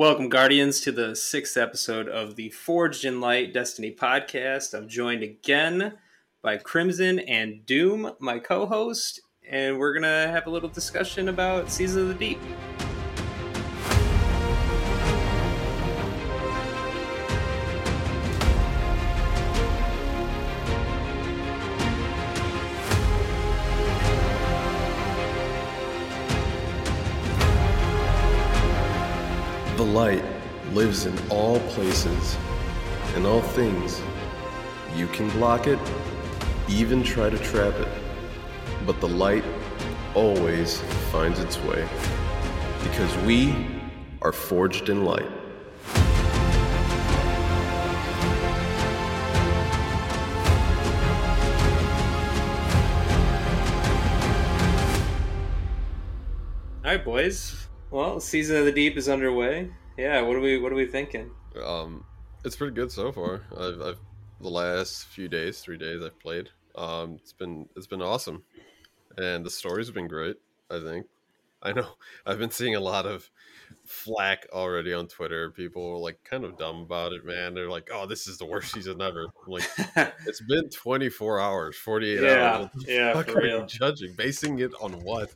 Welcome, Guardians, to the 6th episode of the Forged in Light Destiny podcast. I'm joined again by Crimson and Doom, my co-host, and we're going to have a little discussion about Season of the Deep. The light lives in all places and all things. You can block it, even try to trap it, but the light always finds its way, because we are forged in light. All right, boys. Well, Season of the Deep is underway. Yeah, what are we thinking? It's pretty good so far. I've the last few days, 3 days I've played. It's been awesome, and the story's been great. I think. I know I've been seeing a lot of flack already on Twitter. People are like kind of dumb about it, man. They're like, "Oh, this is the worst season ever." I'm like, it's been 24 hours, 48 hours. What the fuck are you judging? Basing it on what?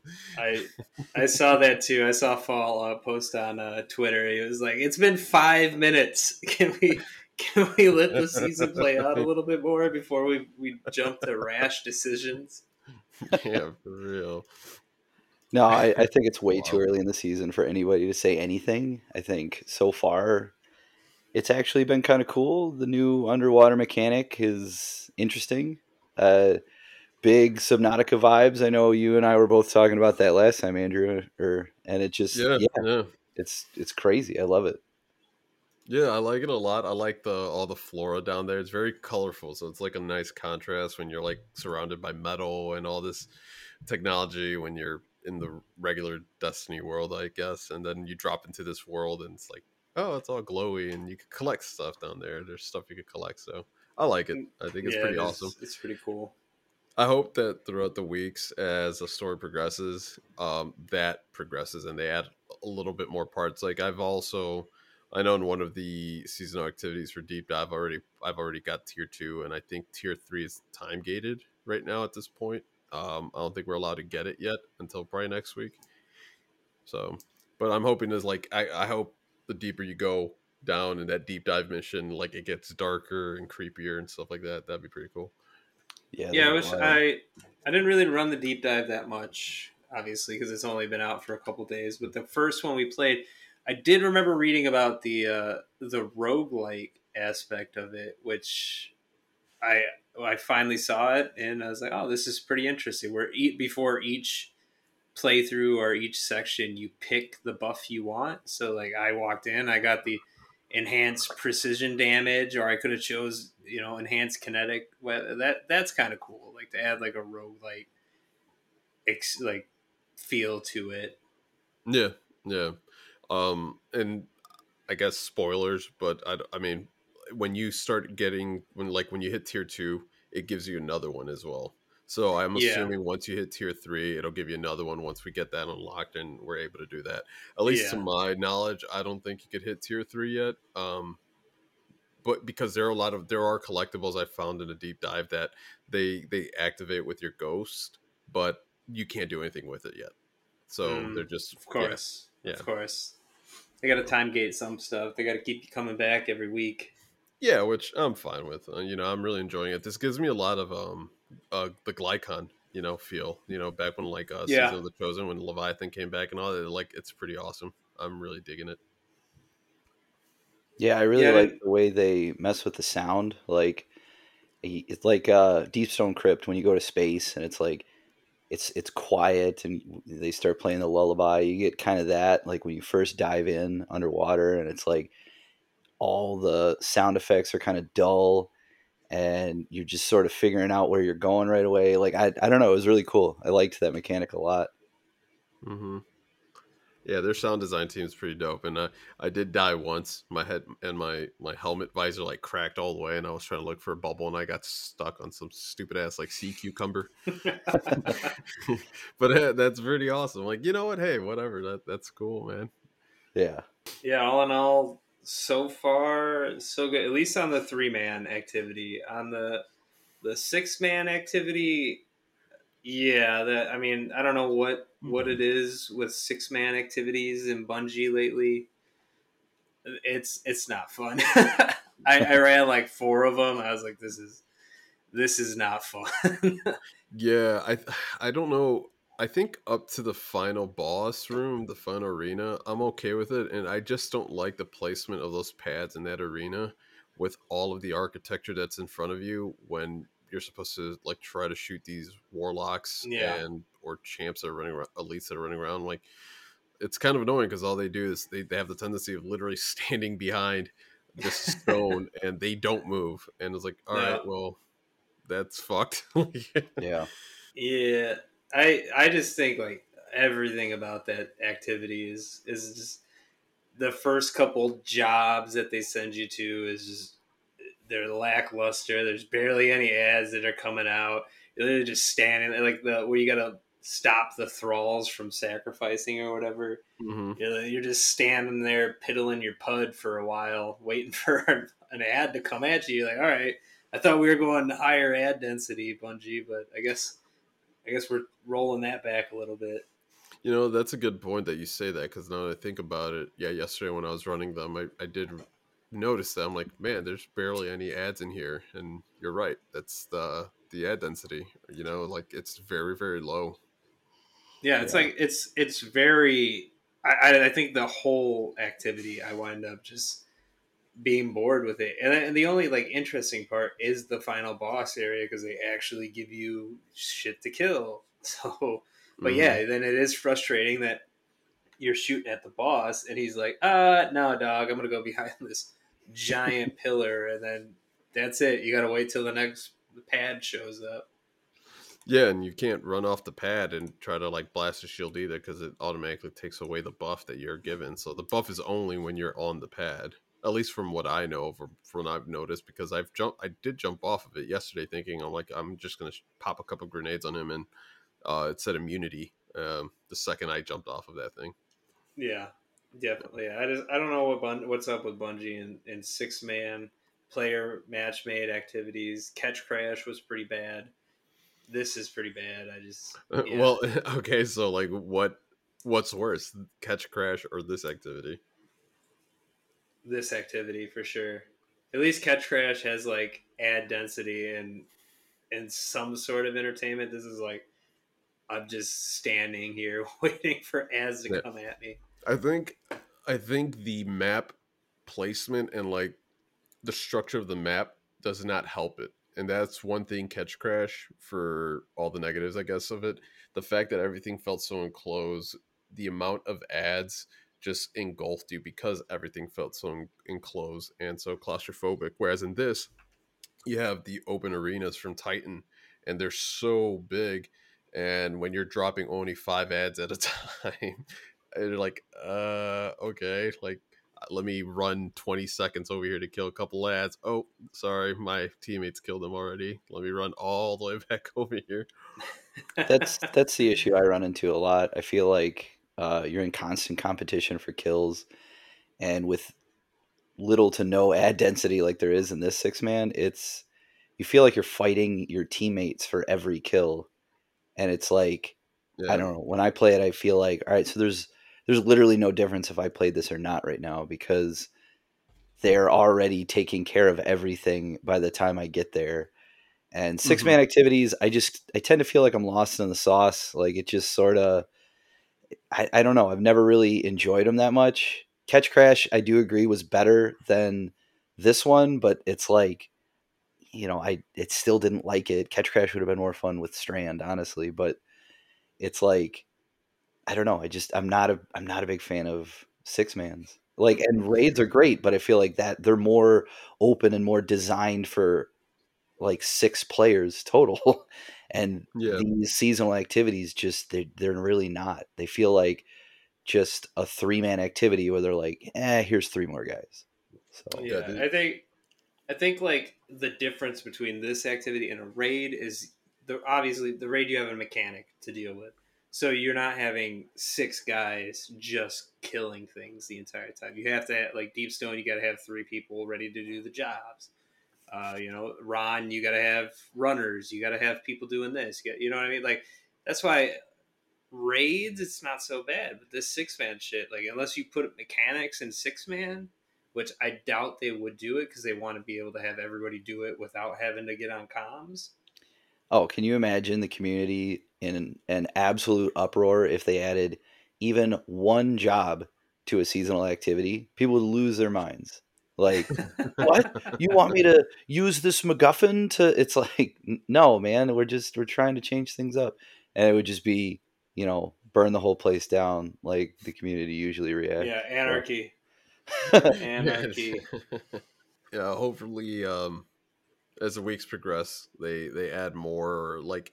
I saw that too. I saw Fall post on Twitter. He was like, "It's been 5 minutes. Can we let the season play out a little bit more before we jump to rash decisions?" Yeah, for real. No, I think it's way too early in the season for anybody to say anything. I think so far it's actually been kind of cool. The new underwater mechanic is interesting. Big Subnautica vibes. I know you and I were both talking about that last time, Andrew. And it just, yeah. It's crazy. I love it. Yeah, I like it a lot. I like all the flora down there. It's very colorful, so it's like a nice contrast when you're like surrounded by metal and all this technology when you're in the regular Destiny world, I guess, and then you drop into this world and it's like, oh, it's all glowy and you can collect stuff down there. There's stuff you can collect, so I like it. I think it's pretty awesome. It's pretty cool. I hope that throughout the weeks as the story progresses, that progresses and they add a little bit more parts. Like I know in one of the seasonal activities for Deep Dive I've already got tier 2, and I think tier 3 is time gated right now at this point. I don't think we're allowed to get it yet until probably next week. So, but I'm hoping is like, I hope the deeper you go down in that deep dive mission, like it gets darker and creepier and stuff like that. That'd be pretty cool. Yeah. I wish I didn't really run the deep dive that much, obviously, because it's only been out for a couple days. But the first one we played, I did remember reading about the roguelike aspect of it, which I finally saw it, and I was like, oh, this is pretty interesting. Where before each playthrough or each section, you pick the buff you want. So, like, I walked in, I got the enhanced precision damage, or I could have chose, enhanced kinetic. Well, that's kind of cool. Like, to add, like, a roguelike, like, feel to it. Yeah. And I guess spoilers, but I mean... when you start getting when you hit tier 2, it gives you another one as well. So I'm assuming once you hit tier 3, it'll give you another one once we get that unlocked and we're able to do that. At least to my knowledge, I don't think you could hit tier 3 yet. But because there are collectibles I found in a deep dive that they activate with your ghost, but you can't do anything with it yet. So they're just of course. They got to time gate some stuff. They got to keep you coming back every week. Yeah, which I'm fine with. I'm really enjoying it. This gives me a lot of the Glycon, feel. Back when Season of the Chosen, when Leviathan came back and all that, like it's pretty awesome. I'm really digging it. Yeah, I really like the way they mess with the sound. Like it's like Deep Stone Crypt when you go to space, and it's like it's quiet, and they start playing the lullaby. You get kind of that like when you first dive in underwater, and it's like. All the sound effects are kind of dull and you're just sort of figuring out where you're going right away. Like, I don't know. It was really cool. I liked that mechanic a lot. Mm-hmm. Yeah. Their sound design team is pretty dope. And I did die once. My head and my helmet visor like cracked all the way, and I was trying to look for a bubble, and I got stuck on some stupid ass, like sea cucumber, but that's pretty awesome. Like, you know what? Hey, whatever. That's cool, man. Yeah. Yeah, all in all, so far, so good. At least on the 3-man activity. On the 6-man activity, yeah, that, I mean, I don't know what it is with 6-man activities in Bungie lately. It's not fun. I ran like 4 of them. I was like, this is not fun. Yeah, I don't know. I think up to the final boss room, the final arena, I'm okay with it. And I just don't like the placement of those pads in that arena with all of the architecture that's in front of you when you're supposed to like try to shoot these warlocks and or champs that are running around, elites that are running around. Like, it's kind of annoying because all they do is they have the tendency of literally standing behind this stone and they don't move. And it's like, all right, well, that's fucked. Yeah. Yeah. I just think like everything about that activity is just the first couple jobs that they send you to is just, they're lackluster. There's barely any ads that are coming out. They're just standing there, like where you gotta stop the thralls from sacrificing or whatever. Mm-hmm. You're just standing there piddling your pud for a while, waiting for an ad to come at you. You're like, all right, I thought we were going higher ad density, Bungie, but I guess we're rolling that back a little bit. You know, that's a good point that you say that, because now that I think about it, yeah, yesterday when I was running them, I did notice that. I'm like, man, there's barely any ads in here. And you're right. That's the ad density. You know, like it's very, very low. Yeah, it's like it's very... I think the whole activity, I wind up just being bored with it, and the only like interesting part is the final boss area because they actually give you shit to kill. So, but yeah, then it is frustrating that you're shooting at the boss and he's like, no, dog, I'm gonna go behind this giant pillar, and then that's it. You gotta wait till the next pad shows up. Yeah, and you can't run off the pad and try to like blast the shield either because it automatically takes away the buff that you're given. So the buff is only when you're on the pad. At least from what I know, from what I've noticed, because I did jump off of it yesterday thinking, I'm like, I'm just going to pop a couple grenades on him, and it said immunity the second I jumped off of that thing. Yeah, definitely. I don't know what's up with Bungie and 6-man player match-made activities. Catch Crash was pretty bad. This is pretty bad. Well, okay, so like what's worse, Catch Crash or this activity? This activity for sure. At least Catch Crash has like ad density and some sort of entertainment. This is like, I'm just standing here waiting for ads to come at me. I think the map placement and like the structure of the map does not help it. And that's one thing Catch Crash, for all the negatives, I guess, of it. The fact that everything felt so enclosed, the amount of ads just engulfed you because everything felt so enclosed and so claustrophobic. Whereas in this, you have the open arenas from Titan, and they're so big. And when you're dropping only 5 ads at a time, you're like, okay, like let me run 20 seconds over here to kill a couple ads. Oh, sorry, my teammates killed them already. Let me run all the way back over here. That's the issue I run into a lot. I feel like you're in constant competition for kills, and with little to no ad density like there is in this 6-man, you feel like you're fighting your teammates for every kill. And it's like, I don't know, when I play it, I feel like, all right, so there's literally no difference if I played this or not right now, because they're already taking care of everything by the time I get there. And 6-man activities, I tend to feel like I'm lost in the sauce. Like, it just sort of, I don't know. I've never really enjoyed them that much. Catch Crash, I do agree, was better than this one, but it's like, you know, it still didn't like it. Catch Crash would have been more fun with Strand, honestly, but it's like, I don't know. I'm not a big fan of 6-mans. Like, and raids are great, but I feel like that they're more open and more designed for like 6 players total. And these seasonal activities, just they're really not. They feel like just a 3-man activity where they're like, here's 3 more guys. So yeah, I think like the difference between this activity and a raid is obviously the raid you have a mechanic to deal with. So you're not having six guys just killing things the entire time. You have to have, like Deep Stone, you got to have three people ready to do the jobs. You know, Ron, you got to have runners. You got to have people doing this. You know what I mean? Like, that's why raids, it's not so bad. But this six-man shit, like, unless you put mechanics in six-man, which I doubt they would do it because they want to be able to have everybody do it without having to get on comms. Oh, can you imagine the community in an absolute uproar if they added even one job to a seasonal activity? People would lose their minds. Like, what? You want me to use this MacGuffin to... It's like, no, man, we're trying to change things up. And it would just be, you know, burn the whole place down like the community usually reacts. Yeah, anarchy. Anarchy. Yeah, hopefully... as the weeks progress, they add more. Like,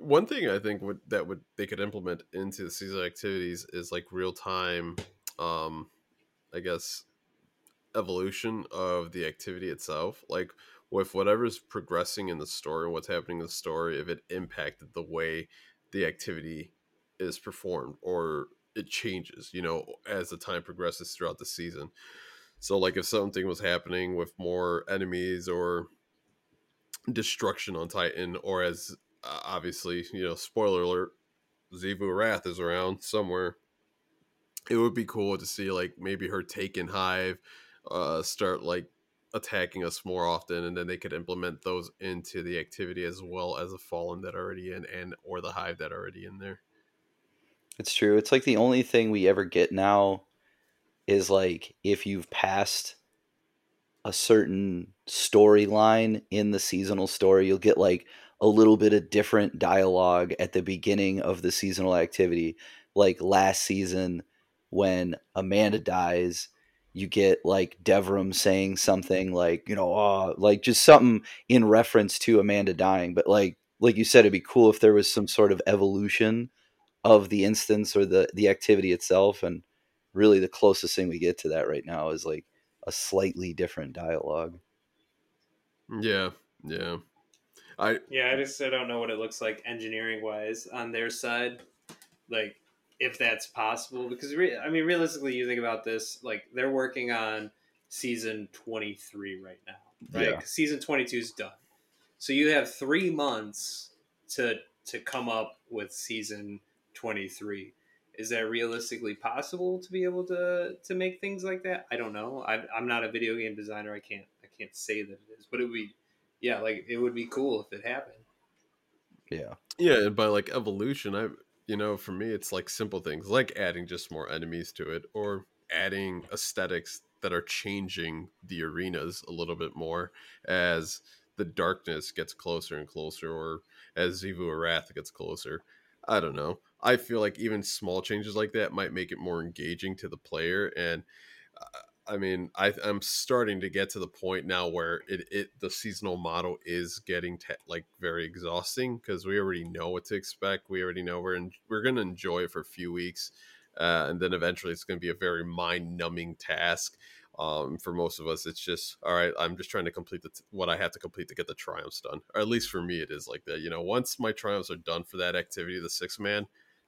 one thing I think they could implement into the seasonal activities is like real time, I guess, evolution of the activity itself. Like with whatever's progressing in the story and what's happening in the story, if it impacted the way the activity is performed or it changes, you know, as the time progresses throughout the season. So like if something was happening with more enemies or destruction on Titan, or as obviously, you know, spoiler alert, Xivu Arath is around somewhere. It would be cool to see like maybe her taken hive start like attacking us more often, and then they could implement those into the activity as well as a fallen that already in and or the hive that already in there. It's true. It's like the only thing we ever get now is like if you've passed a certain storyline in the seasonal story, you'll get like a little bit of different dialogue at the beginning of the seasonal activity. Like last season when Amanda dies, you get like Devrim saying something like, you know, oh, like just something in reference to Amanda dying. But like you said, it'd be cool if there was some sort of evolution of the instance or the activity itself. And really the closest thing we get to that right now is like a slightly different dialogue. Yeah. I don't know what it looks like engineering wise on their side. Like if that's possible, because realistically you think about this, like they're working on season 23 right now, right? Yeah. Season 22 is done. So you have 3 months to come up with season 23. Is that realistically possible to be able to make things like that? I don't know. I'm not a video game designer. I can't say that it is, but it would be, yeah, like it would be cool if it happened. Yeah. Yeah. And by like evolution, for me, it's like simple things like adding just more enemies to it or adding aesthetics that are changing the arenas a little bit more as the darkness gets closer and closer, or as Xivu Arath gets closer. I don't know. I feel like even small changes like that might make it more engaging to the player. And I'm starting to get to the point now where the seasonal model is getting very exhausting, because we already know what to expect. We already know we're going to enjoy it for a few weeks. And then eventually it's going to be a very mind numbing task. For most of us, it's just, all right, I'm just trying to complete what I have to complete to get the triumphs done. Or at least for me, it is like that. You know, once my triumphs are done for that activity, the six man,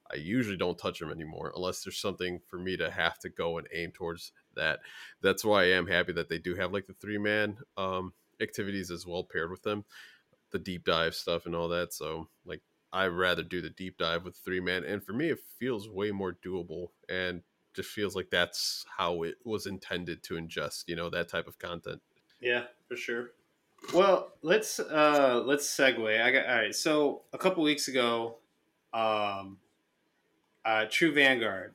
I usually don't touch them anymore unless there's something for me to have to go and aim towards that. That's why I am happy that they do have like the 3-man activities as well paired with them, the deep dive stuff and all that. So like, I'd rather do the deep dive with 3-man. And for me, it feels way more doable and just feels like that's how it was intended to ingest, you know, that type of content. Yeah, for sure. Well, let's segue. All right. So a couple weeks ago, True Vanguard,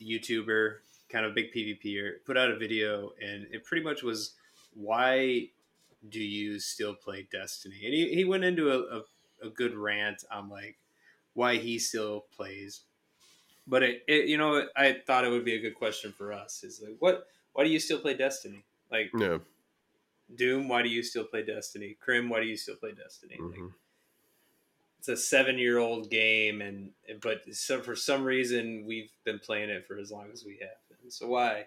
YouTuber, kind of big PvPer, put out a video, and it pretty much was, why do you still play Destiny? And he went into a good rant on like why he still plays. But I thought it would be a good question for us. Is like, why do you still play Destiny? Like, yeah. Doom, why do you still play Destiny? Krim, why do you still play Destiny? Mm-hmm. Like, it's a 7-year-old game, but for some reason we've been playing it for as long as we have. And so why?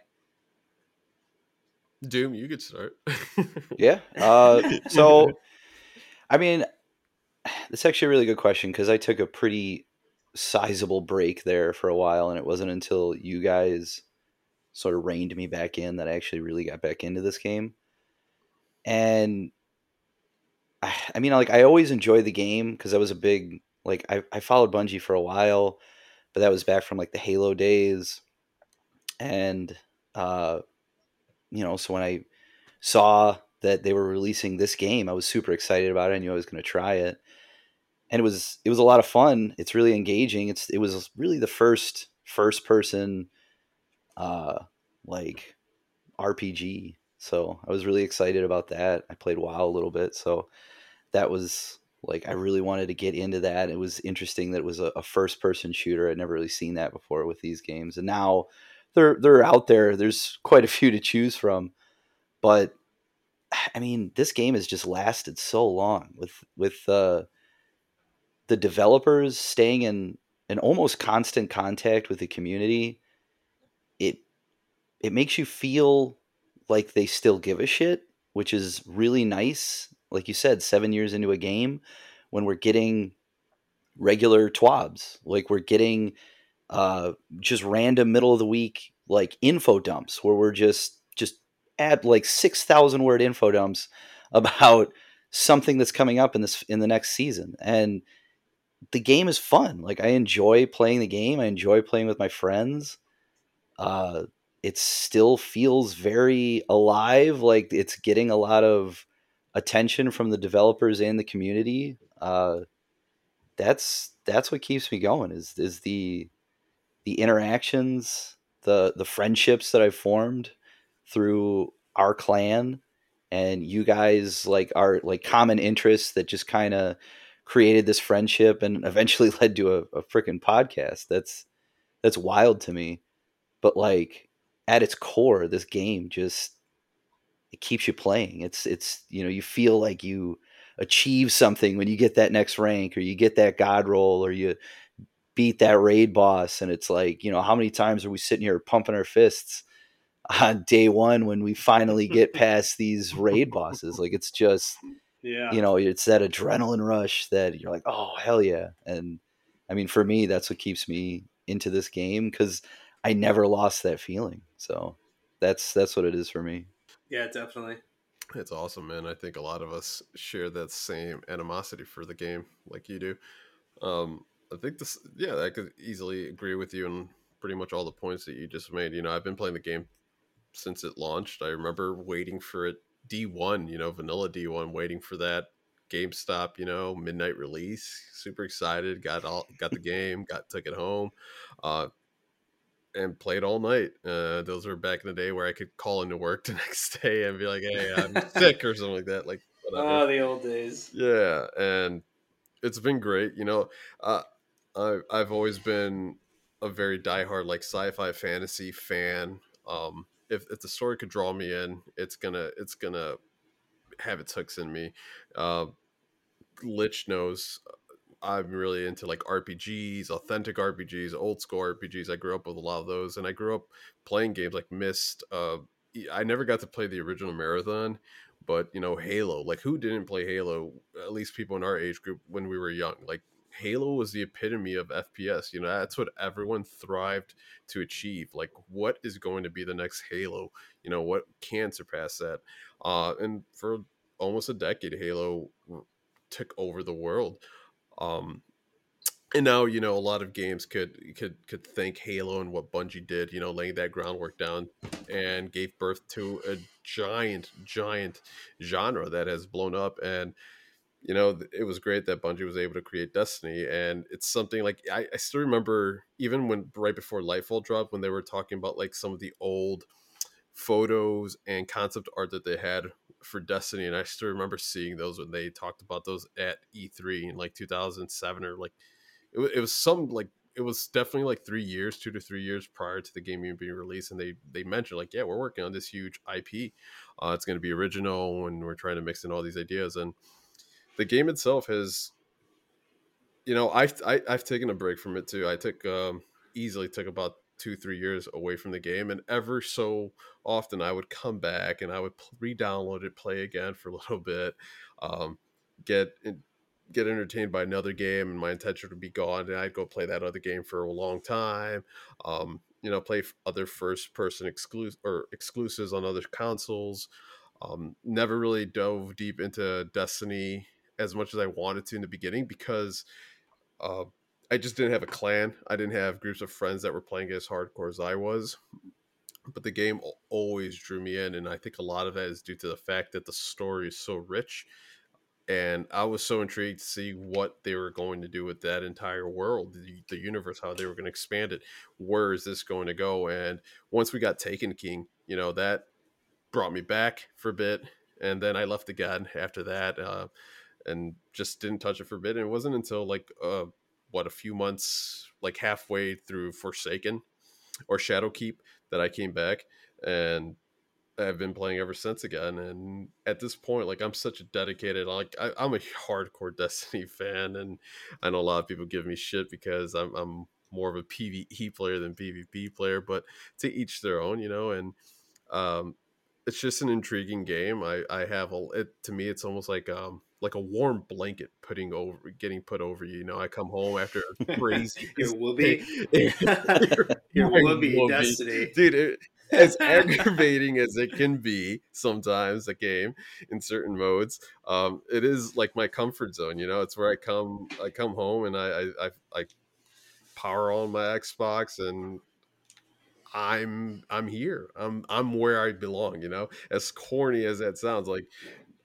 Doom, you could start. Yeah. So, I mean, that's actually a really good question, because I took a pretty sizable break there for a while, and it wasn't until you guys sort of reined me back in that I actually really got back into this game. And I mean, like, I always enjoyed the game because I was a big, like, I followed Bungie for a while, but that was back from like the Halo days. And, you know, so when I saw that they were releasing this game, I was super excited about it. I knew I was going to try it. And it was a lot of fun. It's really engaging. It was really the first person, like RPG. So I was really excited about that. I played WoW a little bit. So that was like, I really wanted to get into that. It was interesting that it was a first person shooter. I'd never really seen that before with these games. And now they're out there. There's quite a few to choose from, but I mean, this game has just lasted so long with the developers staying in an almost constant contact with the community. It makes you feel like they still give a shit, which is really nice. Like you said, 7 years into a game when we're getting regular twabs, like we're getting just random middle of the week, like info dumps where we're just at like 6,000 word info dumps about something that's coming up in the next season. And the game is fun. Like, I enjoy playing the game. I enjoy playing with my friends. It still feels very alive. Like, it's getting a lot of attention from the developers and the community. That's what keeps me going is the interactions, the friendships that I've formed through our clan and you guys, like our like common interests that just kind of created this friendship and eventually led to a freaking podcast. That's wild to me. But like, at its core, this game just, it keeps you playing. It's, you know, you feel like you achieve something when you get that next rank or you get that god roll or you beat that raid boss. And it's like, you know, how many times are we sitting here pumping our fists on day one when we finally get past these raid bosses? Like, it's just, yeah, you know, it's that adrenaline rush that you're like, oh, hell yeah. And I mean, for me, that's what keeps me into this game, because I never lost that feeling. So that's what it is for me. Yeah, definitely. It's awesome, man. I think a lot of us share that same animosity for the game like you do. I think this, yeah, I could easily agree with you on pretty much all the points that you just made. You know, I've been playing the game since it launched. I remember waiting for it D1, you know, vanilla D1, waiting for that GameStop, you know, midnight release, super excited, got the game, took it home. And played all night. Those were back in the day where I could call into work the next day and be like, hey, I'm sick or something like that. Like, whatever. Oh, the old days. Yeah. And it's been great. You know, I've always been a very diehard, like, sci-fi fantasy fan. If the story could draw me in, it's gonna have its hooks in me. Lich knows I'm really into like RPGs, authentic RPGs, old school RPGs. I grew up with a lot of those, and I grew up playing games like Myst. I never got to play the original Marathon, but you know, Halo. Like, who didn't play Halo? At least people in our age group when we were young. Like, Halo was the epitome of FPS. You know, that's what everyone thrived to achieve. Like, what is going to be the next Halo? You know, what can surpass that? And for almost a decade, Halo took over the world. And now, you know, a lot of games could thank Halo and what Bungie did, you know, laying that groundwork down and gave birth to a giant genre that has blown up. And, you know, it was great that Bungie was able to create Destiny. And it's something like, I still remember even when right before Lightfall dropped, when they were talking about like some of the old photos and concept art that they had for Destiny, and I still remember seeing those when they talked about those at E3 in like 2007 or like it was definitely like 2 to 3 years prior to the game even being released, and they mentioned like, yeah, we're working on this huge IP, it's going to be original, and we're trying to mix in all these ideas. And the game itself has, you know, I've taken a break from it too. I took easily about 2-3 years away from the game, and ever so often I would come back and I would re-download it, play again for a little bit, get get entertained by another game and my intention would be gone, and I'd go play that other game for a long time. You know, play other first person exclusives on other consoles. Never really dove deep into Destiny as much as I wanted to in the beginning, because I just didn't have a clan. I didn't have groups of friends that were playing as hardcore as I was. But the game always drew me in, and I think a lot of that is due to the fact that the story is so rich, and I was so intrigued to see what they were going to do with that entire world, the universe, how they were going to expand it. Where is this going to go? And once we got Taken King, you know, that brought me back for a bit, and then I left again after that, and just didn't touch it for a bit. And it wasn't until like a few months, like halfway through Forsaken or Shadowkeep, that I came back, and I've been playing ever since again. And at this point, like, I'm such a dedicated, like, I'm a hardcore Destiny fan, and I know a lot of people give me shit because I'm more of a PvE player than PvP player, but to each their own, you know. And it's just an intriguing game. To me, it's almost like a warm blanket getting put over you. You know, I come home after a crazy it will be it will be Destiny, dude. As aggravating as it can be sometimes, a game in certain modes, it is like my comfort zone. You know, it's where I come home and I power on my Xbox and I'm here. I'm where I belong. You know, as corny as that sounds, like,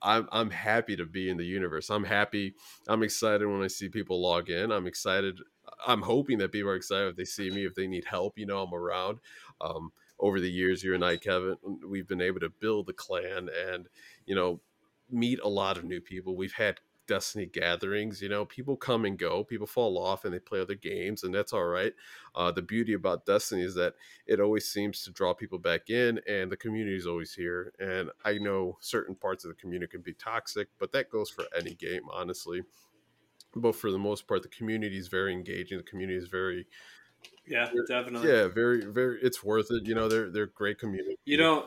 I'm happy to be in the universe. I'm happy. I'm excited when I see people log in. I'm excited. I'm hoping that people are excited if they see me, if they need help. You know, I'm around. Over the years, you and I, Kevin, we've been able to build the clan and, you know, meet a lot of new people. We've had Destiny gatherings. You know, people come and go, people fall off and they play other games, and that's all right. The beauty about Destiny is that it always seems to draw people back in, and the community is always here. And I know certain parts of the community can be toxic, but that goes for any game, honestly. But for the most part, the community is very engaging. The community is very, yeah, definitely, yeah, very, very, it's worth it. You know, they're great community. You don't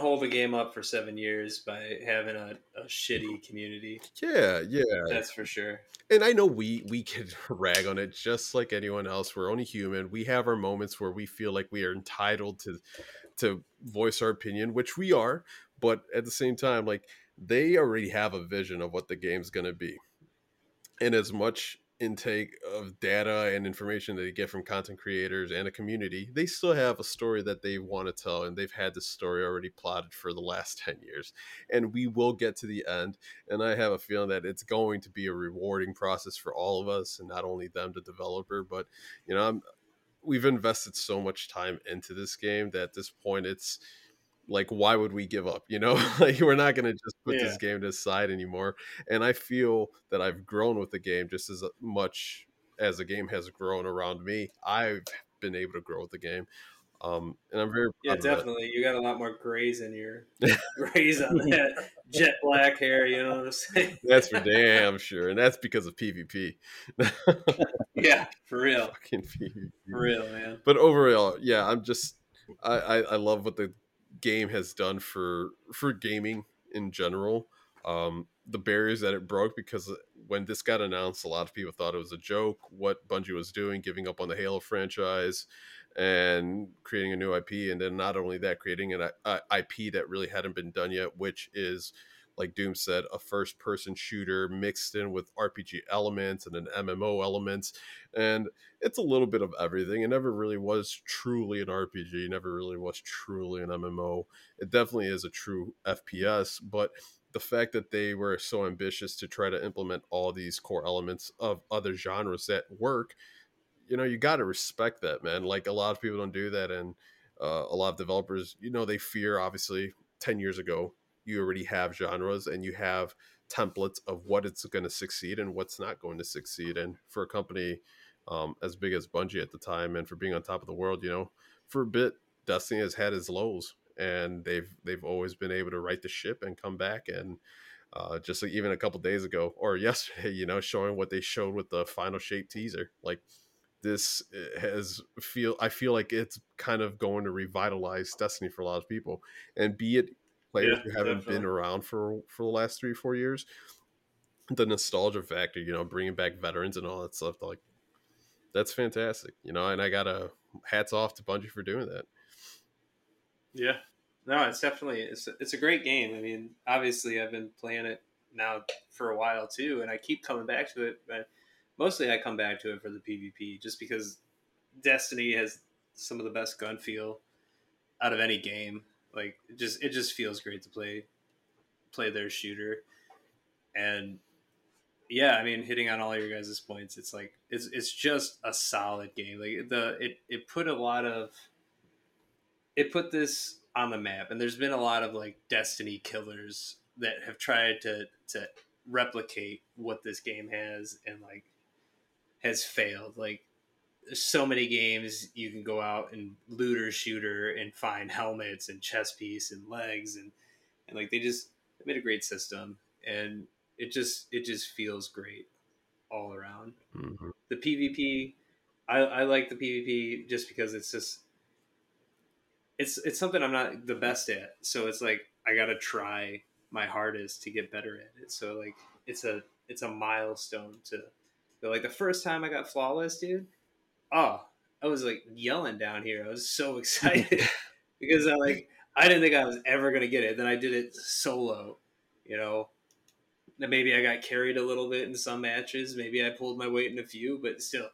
hold a game up for 7 years by having a shitty community. Yeah, that's for sure. And I know we could rag on it just like anyone else. We're only human. We have our moments where we feel like we are entitled to voice our opinion, which we are. But at the same time, like, they already have a vision of what the game's going to be. And as much intake of data and information that they get from content creators and a community, they still have a story that they want to tell, and they've had this story already plotted for the last 10 years, and we will get to the end. And I have a feeling that it's going to be a rewarding process for all of us, and not only them, the developer, but, you know, we've invested so much time into this game that at this point it's like, why would we give up? You know, like, we're not going to just put this game to the side anymore. And I feel that I've grown with the game just as much as the game has grown around me. I've been able to grow with the game. And I'm very proud of definitely. That. You got a lot more grays in your grays on that jet black hair. You know what I'm saying? That's for damn sure. And that's because of PvP. Yeah, for real. Fucking PvP. For real, man. But overall, yeah, I'm just, I love what the game has done for gaming in general. The barriers that it broke, because when this got announced, a lot of people thought it was a joke what Bungie was doing, giving up on the Halo franchise and creating a new IP. And then not only that, creating an IP that really hadn't been done yet, which is, like Doom said, a first person shooter mixed in with RPG elements and an MMO elements. And it's a little bit of everything. It never really was truly an RPG. It never really was truly an MMO. It definitely is a true FPS, but the fact that they were so ambitious to try to implement all these core elements of other genres that work, you know, you got to respect that, man. Like, a lot of people don't do that. And a lot of developers, you know, they fear, obviously, 10 years ago, you already have genres and you have templates of what it's going to succeed and what's not going to succeed. And for a company as big as Bungie at the time, and for being on top of the world, you know, for a bit, Destiny has had its lows, and they've always been able to right the ship and come back. And just like even a couple days ago or yesterday, you know, showing what they showed with the Final Shape teaser, like, this has I feel like it's kind of going to revitalize Destiny for a lot of people, and be it players who haven't been around for the last 3-4 years, the nostalgia factor, you know, bringing back veterans and all that stuff, like, that's fantastic, you know, and I gotta hats off to Bungie for doing that. Yeah, no, it's definitely, it's a great game. I mean, obviously I've been playing it now for a while too, and I keep coming back to it, but mostly I come back to it for the PvP just because Destiny has some of the best gun feel out of any game. Like, it just feels great to play their shooter. And yeah, I mean, hitting on all your guys' points, it's like, it's just a solid game. Like, it put this on the map, and there's been a lot of like Destiny killers that have tried to replicate what this game has, and like has failed. Like, there's so many games you can go out and looter shooter and find helmets and chest piece and legs, and like they made a great system, and it just feels great all around. Mm-hmm. The PvP, I like the PvP just because it's just, it's something I'm not the best at. So it's like, I got to try my hardest to get better at it. So like, it's a milestone to, but like the first time I got flawless, dude, oh, I was like yelling down here. I was so excited because I didn't think I was ever going to get it. Then I did it solo, you know, and maybe I got carried a little bit in some matches. Maybe I pulled my weight in a few, but still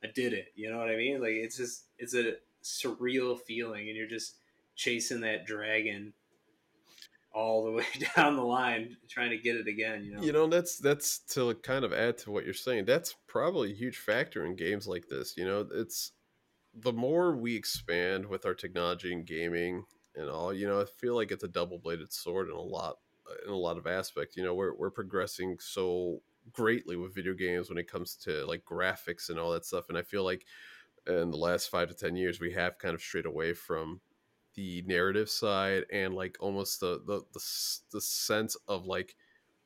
I did it. You know what I mean? Like, it's just, it's a surreal feeling, and you're just chasing that dragon all the way down the line, trying to get it again, you know? You know, that's to kind of add to what you're saying. That's probably a huge factor in games like this. You know, it's the more we expand with our technology and gaming and all, you know, I feel like it's a double-bladed sword in a lot of aspects. You know, we're progressing so greatly with video games when it comes to like graphics and all that stuff. And I feel like in the last 5 to 10 years, we have kind of strayed away from the narrative side and like almost the sense of like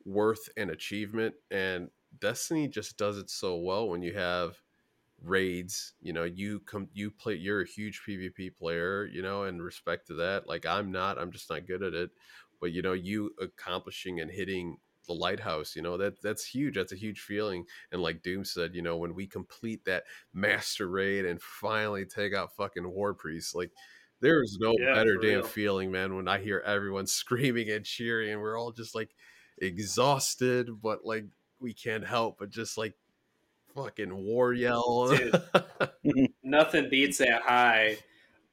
worth and achievement, and Destiny just does it so well. When you have raids, you know, you're a huge PvP player, you know, in respect to that, like I'm just not good at it, but you know, you accomplishing and hitting the lighthouse, you know, that's huge. That's a huge feeling. And like Doom said, you know, when we complete that master raid and finally take out fucking war priests, like, there's no better damn real feeling, man, when I hear everyone screaming and cheering, and we're all just like exhausted, but like we can't help but just like fucking war yell. Dude, nothing beats that high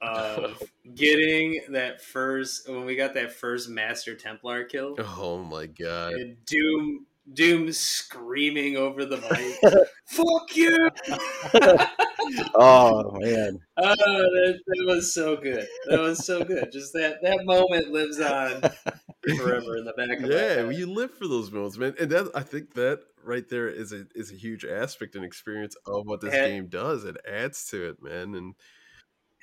of getting that first, when we got that first Master Templar kill. Oh my god. And Doom screaming over the mic, "Fuck you!" Oh man, oh, that was so good. That was so good. Just that moment lives on forever in the back of my head. You live for those moments, man. And that, I think that right there is a huge aspect and experience of what this game does. It adds to it, man. And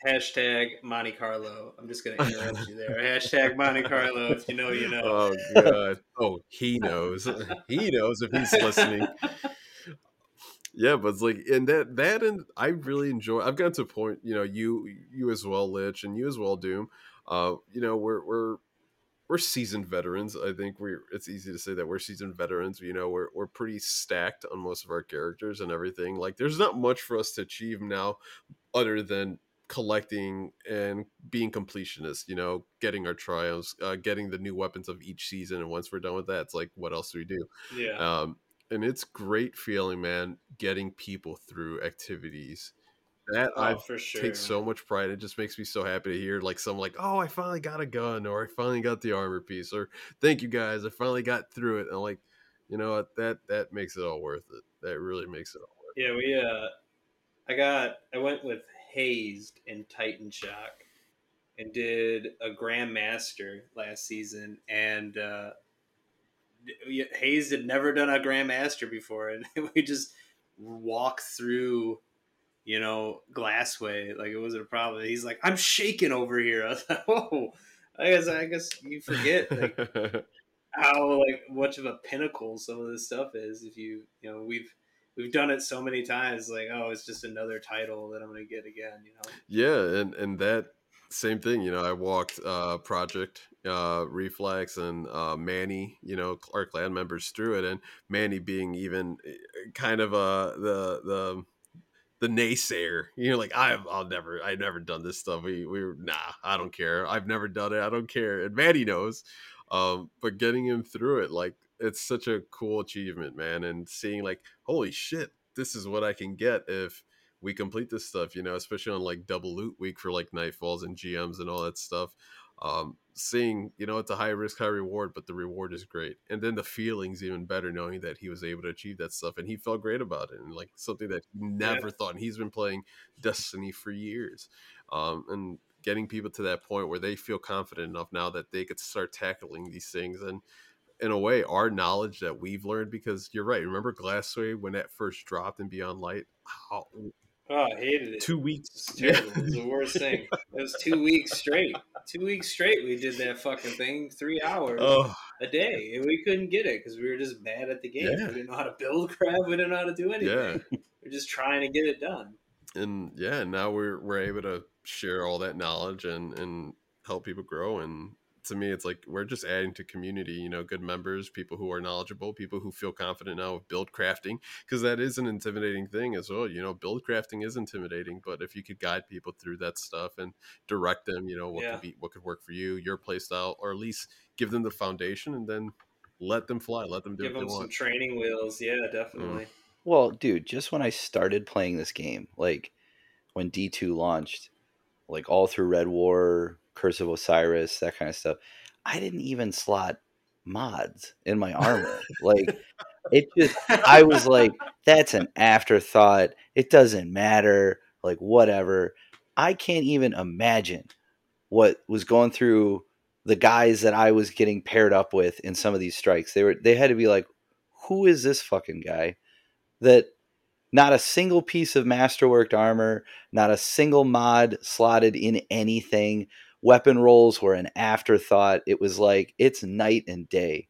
hashtag Monte Carlo. I'm just going to interrupt you there. Hashtag Monte Carlo. If you know, you know. Oh, God. Oh, he knows. He knows if he's listening. Yeah, but it's like, and that, and I really enjoy, I've gotten to a point, you know, you as well, Lich, and you as well, Doom. You know, we're seasoned veterans. I think it's easy to say that we're seasoned veterans. You know, we're pretty stacked on most of our characters and everything. Like, there's not much for us to achieve now other than collecting and being completionist, you know, getting our triumphs, getting the new weapons of each season, and once we're done with that, it's like, what else do we do? Yeah. And it's great feeling, man, getting people through activities. That take so much pride. It just makes me so happy to hear like someone like, "Oh, I finally got a gun," or "I finally got the armor piece," or "Thank you guys, I finally got through it." And like, you know, that makes it all worth it. That really makes it all worth it. Yeah, I went with Hazed and Titan Shock and did a Grandmaster last season, and Hayes had never done a Grandmaster before, and we just walked through, you know, Glassway like it wasn't a problem. He's like, "I'm shaking over here." I was like, "Whoa!" I guess you forget like how like much of a pinnacle some of this stuff is. If you know, we've done it so many times, like, oh, it's just another title that I'm going to get again, you know? Yeah, and that Same thing, you know, I walked Project Reflex and Manny, you know, our clan members through it, and Manny being even kind of the naysayer, you know, like I've never done this stuff. I don't care. I've never done it. I don't care. And Manny knows, but getting him through it, like, it's such a cool achievement, man. And seeing like, holy shit, this is what I can get if we complete this stuff, you know, especially on like double loot week for like Nightfalls and GMs and all that stuff. Seeing, you know, it's a high risk, high reward, but the reward is great. And then the feeling's even better knowing that he was able to achieve that stuff and he felt great about it. And like something that he never thought, and he's been playing Destiny for years. And getting people to that point where they feel confident enough now that they could start tackling these things. And in a way, our knowledge that we've learned, because you're right. Remember Glasswave when that first dropped in Beyond Light? Oh, I hated it. 2 weeks. It was terrible. Yeah. It was the worst thing. It was 2 weeks straight. 2 weeks straight we did that fucking thing, 3 hours a day. And we couldn't get it because we were just bad at the game. Yeah. We didn't know how to build crap. We didn't know how to do anything. Yeah. We were just trying to get it done. And, yeah, now we're able to share all that knowledge and help people grow. And to me, it's like we're just adding to community, you know, good members, people who are knowledgeable, people who feel confident now with build crafting, because that is an intimidating thing as well. You know, build crafting is intimidating, but if you could guide people through that stuff and direct them, you know, what could work for you, your play style, or at least give them the foundation and then let them fly, let them do give what them they want. Some training wheels. Yeah, definitely. Well, dude, just when I started playing this game, like when D2 launched, like all through Red War, Curse of Osiris, that kind of stuff, I didn't even slot mods in my armor. Like, it just, I was like, that's an afterthought. It doesn't matter. Like, whatever. I can't even imagine what was going through the guys that I was getting paired up with in some of these strikes. They had to be like, who is this fucking guy that not a single piece of masterworked armor, not a single mod slotted in anything. Weapon rolls were an afterthought. It was like, it's night and day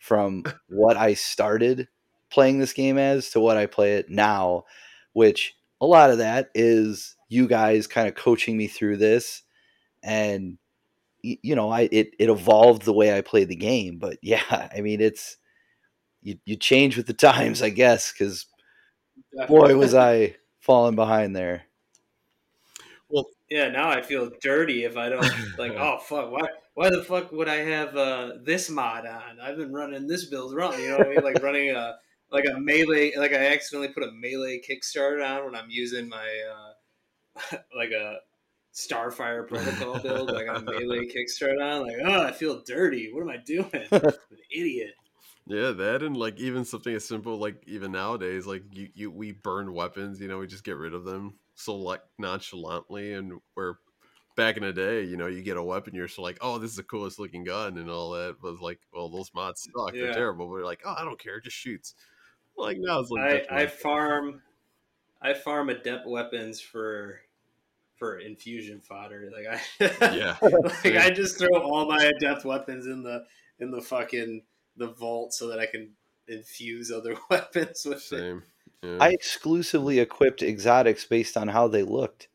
from what I started playing this game as to what I play it now, which a lot of that is you guys kind of coaching me through this. And, you know, it evolved the way I played the game. But yeah, I mean, it's, you change with the times, I guess, because boy, was I falling behind there. Well, yeah, now I feel dirty if I don't, like, oh, fuck, why the fuck would I have this mod on? I've been running this build wrong, you know what I mean? Like running a melee, like I accidentally put a melee Kickstarter on when I'm using my, like a Starfire Protocol build, like a melee Kickstarter on, like, oh, I feel dirty. What am I doing? I'm an idiot. Yeah, that and like even something as simple, like even nowadays, like we burn weapons, you know, we just get rid of them. So like nonchalantly, and where back in the day, you know, you get a weapon, you're so like, oh, this is the coolest looking gun and all that, but like, well, those mods suck, they're terrible, but you're like, oh, I don't care, it just shoots. Like now it's like I farm adept weapons for infusion fodder. Like I I just throw all my adept weapons in the fucking the vault so that I can infuse other weapons with it. Yeah. I exclusively equipped exotics based on how they looked.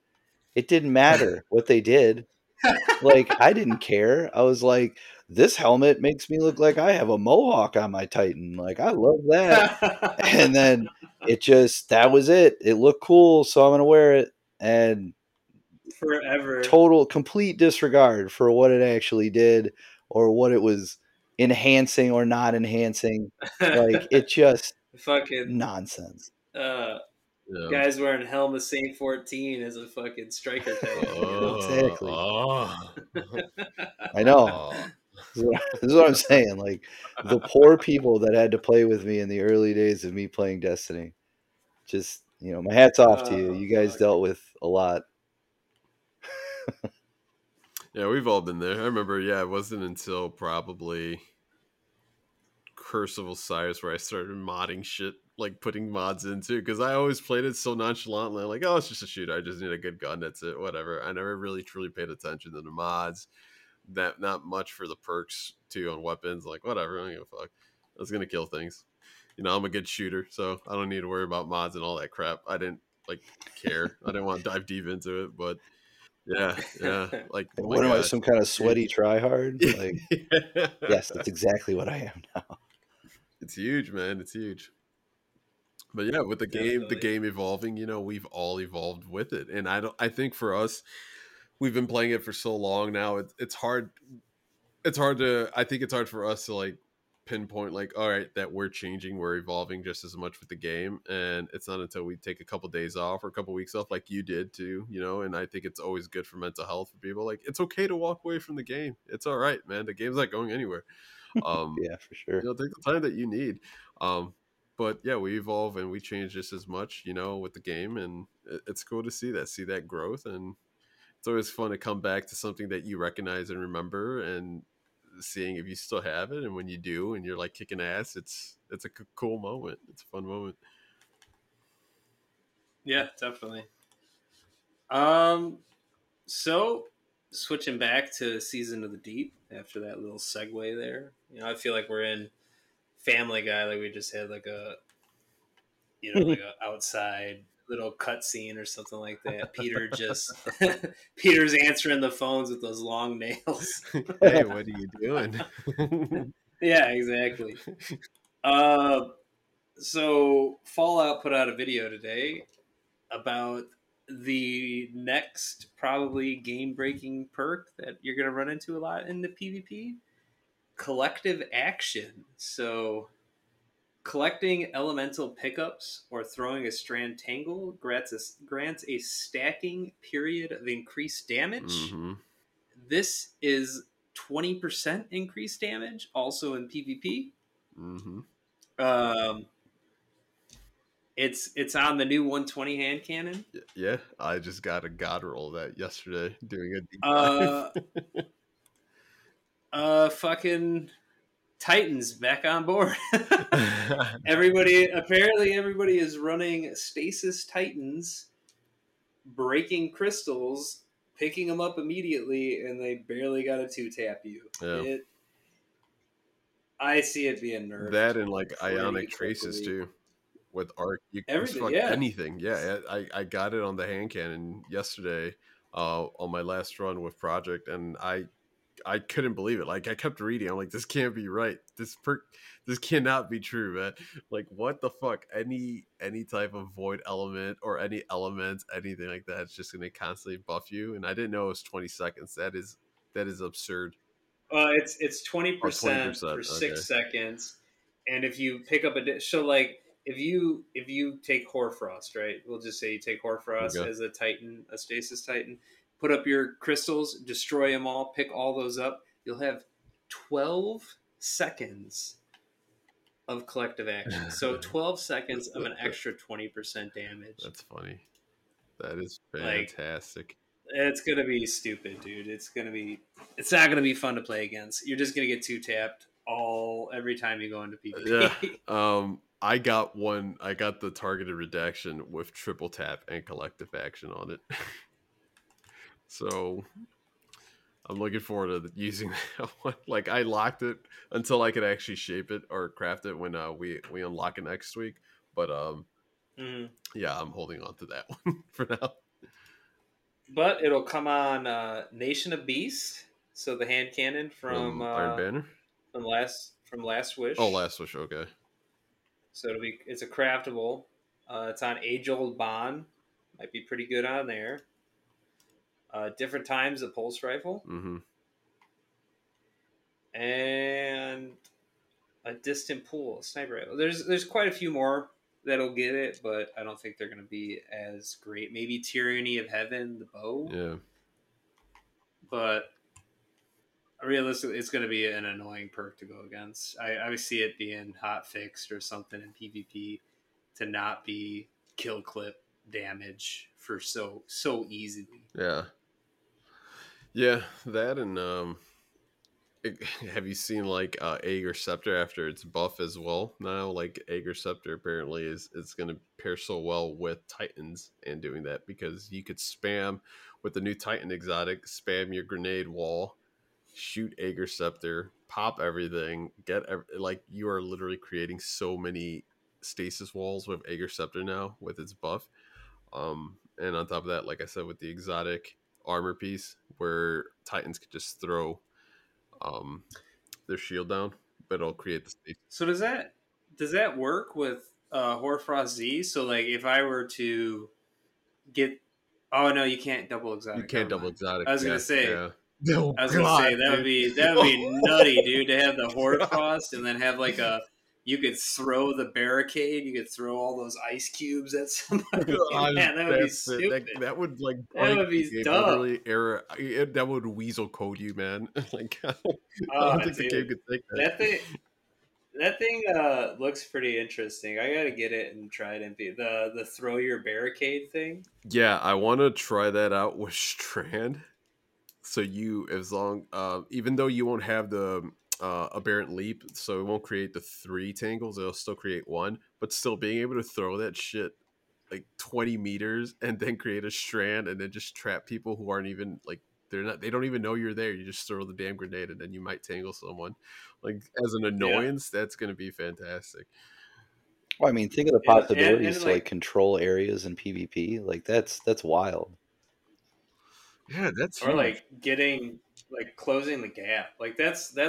It didn't matter what they did. Like, I didn't care. I was like, this helmet makes me look like I have a mohawk on my Titan. Like, I love that. And then it just, that was it. It looked cool, so I'm going to wear it. And forever. Total, complete disregard for what it actually did or what it was enhancing or not enhancing. Like, it just... fucking nonsense. Guys wearing Helm of Saint 14 as a fucking striker type. Exactly. I know. This is what I'm saying. Like the poor people that had to play with me in the early days of me playing Destiny. Just, you know, my hat's off to you. You guys dealt with a lot. Yeah, we've all been there. I remember. Yeah, it wasn't until probably Curse of Osiris where I started modding shit, like putting mods into, because I always played it so nonchalantly, like, oh, it's just a shooter, I just need a good gun, that's it, whatever. I never really truly paid attention to the mods, that not much for the perks too on weapons, like whatever, I don't give a fuck, I was gonna kill things, you know, I'm a good shooter, so I don't need to worry about mods and all that crap. I didn't like care. I didn't want to dive deep into it, but Yeah. Like, what am I, some kind of sweaty tryhard? Like, yes, that's exactly what I am now. It's huge, man. It's huge. But yeah, with the game, the game evolving, you know, we've all evolved with it. And I think for us, we've been playing it for so long now. It's hard for us to like pinpoint, like, all right, that we're changing, we're evolving just as much with the game. And it's not until we take a couple days off or a couple weeks off, like you did too, you know. And I think it's always good for mental health for people. Like, it's okay to walk away from the game. It's all right, man. The game's not going anywhere. Yeah, for sure. You know, take the time that you need. But yeah, we evolve and we change just as much, you know, with the game. And it's cool to see that growth. And it's always fun to come back to something that you recognize and remember, and seeing if you still have it. And when you do, and you're like kicking ass, it's a cool moment. It's a fun moment. Yeah, definitely. So switching back to Season of the Deep after that little segue there, you know, I feel like we're in Family Guy. Like, we just had like a, you know, like a outside little cutscene or something like that. Peter's answering the phones with those long nails. Hey, what are you doing? Yeah, exactly. So Fallout put out a video today about the next probably game-breaking perk that you're going to run into a lot in the PvP, collective action. So collecting elemental pickups or throwing a strand tangle grants a stacking period of increased damage. Mm-hmm. This is 20% increased damage, also in PvP. Mm-hmm. It's on the new 120 hand cannon. Yeah, I just got a god roll that yesterday doing a deep dive. Fucking Titan's back on board. Apparently everybody is running Stasis Titans, breaking crystals, picking them up immediately, and they barely got a 2-tap you. Yeah. I see it being nerfed. That and like ionic traces too. With Arc, you can fuck anything. Yeah, I got it on the hand cannon yesterday on my last run with Project, and I couldn't believe it. Like, I kept reading. I'm like, this can't be right. This cannot be true, man. Like, what the fuck? Any type of void element or any elements, anything like that, it's just going to constantly buff you. And I didn't know it was 20 seconds. That is absurd. It's 20% for 6 seconds. And if you pick up if you take Hoarfrost, right? We'll just say you take Hoarfrost as a Titan, a Stasis Titan. Put up your crystals, destroy them all, pick all those up. You'll have 12 seconds of collective action. So 12 seconds of an extra 20% damage. That's funny. That is fantastic. Like, it's going to be stupid, dude. It's not going to be fun to play against. You're just going to get 2-tapped every time you go into PvP. Yeah. I got the targeted redaction with triple tap and collective action on it. So I'm looking forward to using that one. Like, I locked it until I could actually shape it or craft it when we unlock it next week. But yeah, I'm holding on to that one for now. But it'll come on Nation of Beasts. So the hand cannon from Iron Banner, from Last Wish. Oh, Last Wish. Okay. So it's a craftable. It's on Age Old Bond. Might be pretty good on there. Different times, a pulse rifle, and a distant pool, a sniper rifle. There's quite a few more that'll get it, but I don't think they're going to be as great. Maybe Tyranny of Heaven, the bow. Yeah. But realistically, it's going to be an annoying perk to go against. I see it being hot fixed or something in PvP to not be kill clip damage for so easily. Yeah that and have you seen like Ager Scepter after its buff as well now? Like, Ager Scepter apparently is going to pair so well with Titans and doing that, because you could spam with the new Titan exotic, spam your grenade wall, shoot Ager Scepter, pop everything, like, you are literally creating so many stasis walls with Ager Scepter now with its buff. And on top of that, like I said, with the exotic, armor piece where Titans could just throw their shield down, but it'll create the space. So does that work with Hoarfrost Z? So like if I were to get, oh no, you can't double exotic. You can't double exotic. I was gonna say. Yeah. No, I was gonna say that would be nutty, dude, to have the Hoarfrost and then have like a, you could throw the barricade, you could throw all those ice cubes at somebody. Man, that would be stupid. That would like that would be dumb. Error. That would weasel code you, man. Like I don't think the game could think that. That thing looks pretty interesting. I gotta get it and try it and be the throw your barricade thing. Yeah, I want to try that out with Strand. So you, as long, even though you won't have the aberrant leap, so it won't create the 3 tangles, it'll still create 1, but still being able to throw that shit like 20 meters and then create a strand and then just trap people who aren't even like, they don't even know you're there. You just throw the damn grenade and then you might tangle someone. Like as an annoyance, that's going to be fantastic. Well, I mean, think of the possibilities and to like control areas in PvP. Like that's wild. Yeah, that's huge. Or like getting like closing the gap. Like that's what